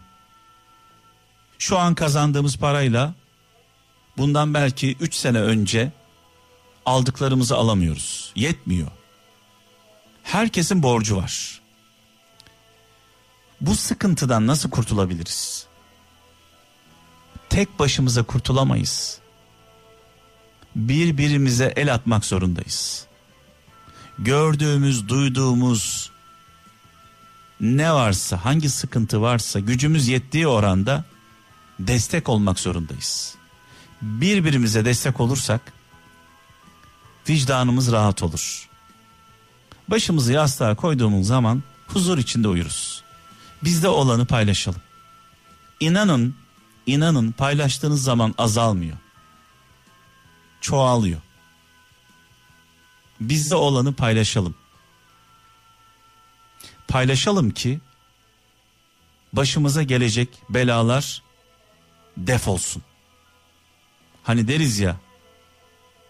Şu an kazandığımız parayla bundan belki üç sene önce aldıklarımızı alamıyoruz. Yetmiyor. Herkesin borcu var. Bu sıkıntıdan nasıl kurtulabiliriz? Tek başımıza kurtulamayız. Birbirimize el atmak zorundayız. Gördüğümüz, duyduğumuz ne varsa, hangi sıkıntı varsa gücümüz yettiği oranda destek olmak zorundayız. Birbirimize destek olursak vicdanımız rahat olur. Başımızı yastığa koyduğumuz zaman huzur içinde uyuruz. Bizde olanı paylaşalım. İnanın, inanın paylaştığınız zaman azalmıyor. Çoğalıyor. Bizde olanı paylaşalım. Paylaşalım ki başımıza gelecek belalar def olsun. Hani deriz ya,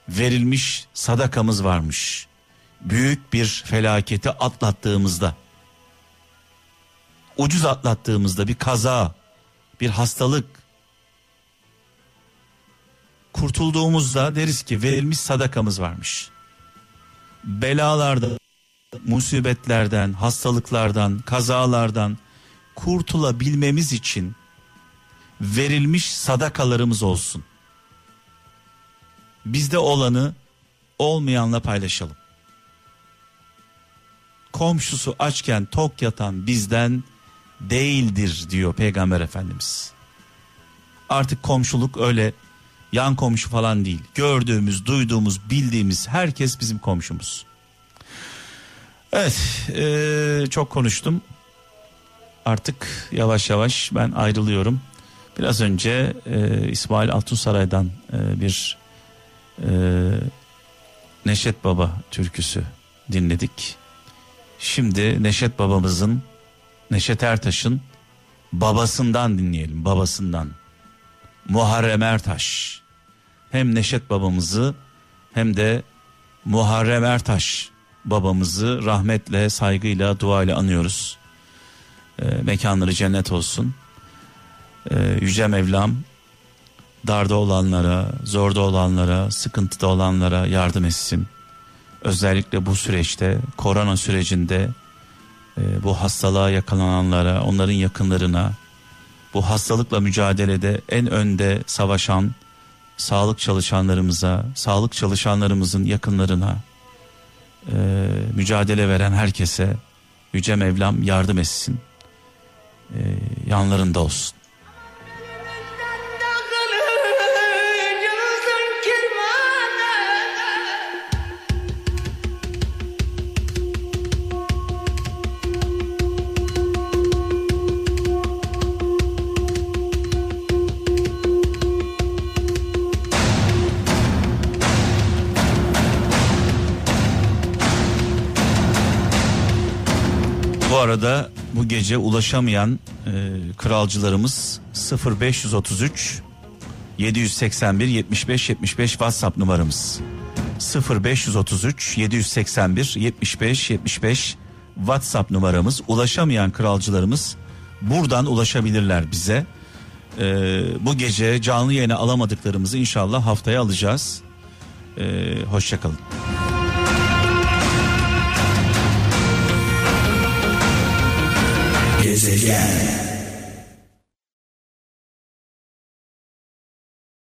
verilmiş sadakamız varmış. Büyük bir felaketi atlattığımızda, ucuz atlattığımızda, bir kaza, bir hastalık, kurtulduğumuzda deriz ki verilmiş sadakamız varmış. Belalarda, musibetlerden, hastalıklardan, kazalardan kurtulabilmemiz için verilmiş sadakalarımız olsun. Bizde olanı olmayanla paylaşalım. Komşusu açken tok yatan bizden değildir diyor Peygamber Efendimiz. Artık komşuluk öyle yan komşu falan değil. Gördüğümüz, duyduğumuz, bildiğimiz herkes bizim komşumuz. Evet, ee, çok konuştum. Artık yavaş yavaş ben ayrılıyorum. Biraz önce ee, İsmail Altunsaray'dan ee, bir ee, Neşet Baba türküsü dinledik. Şimdi Neşet babamızın, Neşet Ertaş'ın babasından dinleyelim, babasından. Muharrem Ertaş. Hem Neşet babamızı hem de Muharrem Ertaş babamızı rahmetle, saygıyla, duayla anıyoruz. E, mekanları cennet olsun. E, Yüce Mevlam darda olanlara, zorda olanlara, sıkıntıda olanlara yardım etsin. Özellikle bu süreçte, korona sürecinde e, bu hastalığa yakalananlara, onların yakınlarına, bu hastalıkla mücadelede en önde savaşan sağlık çalışanlarımıza, sağlık çalışanlarımızın yakınlarına, e, mücadele veren herkese Yüce Mevlam yardım etsin, e, yanlarında olsun. Bu arada bu gece ulaşamayan e, kralcılarımız sıfır beş üç üç yedi sekiz bir yetmiş beş yetmiş beş WhatsApp numaramız. sıfır beş üç üç yedi sekiz bir yetmiş beş yetmiş beş WhatsApp numaramız. Ulaşamayan kralcılarımız buradan ulaşabilirler bize. E, bu gece canlı yayına alamadıklarımızı inşallah haftaya alacağız. E, hoşçakalın. Gezegen.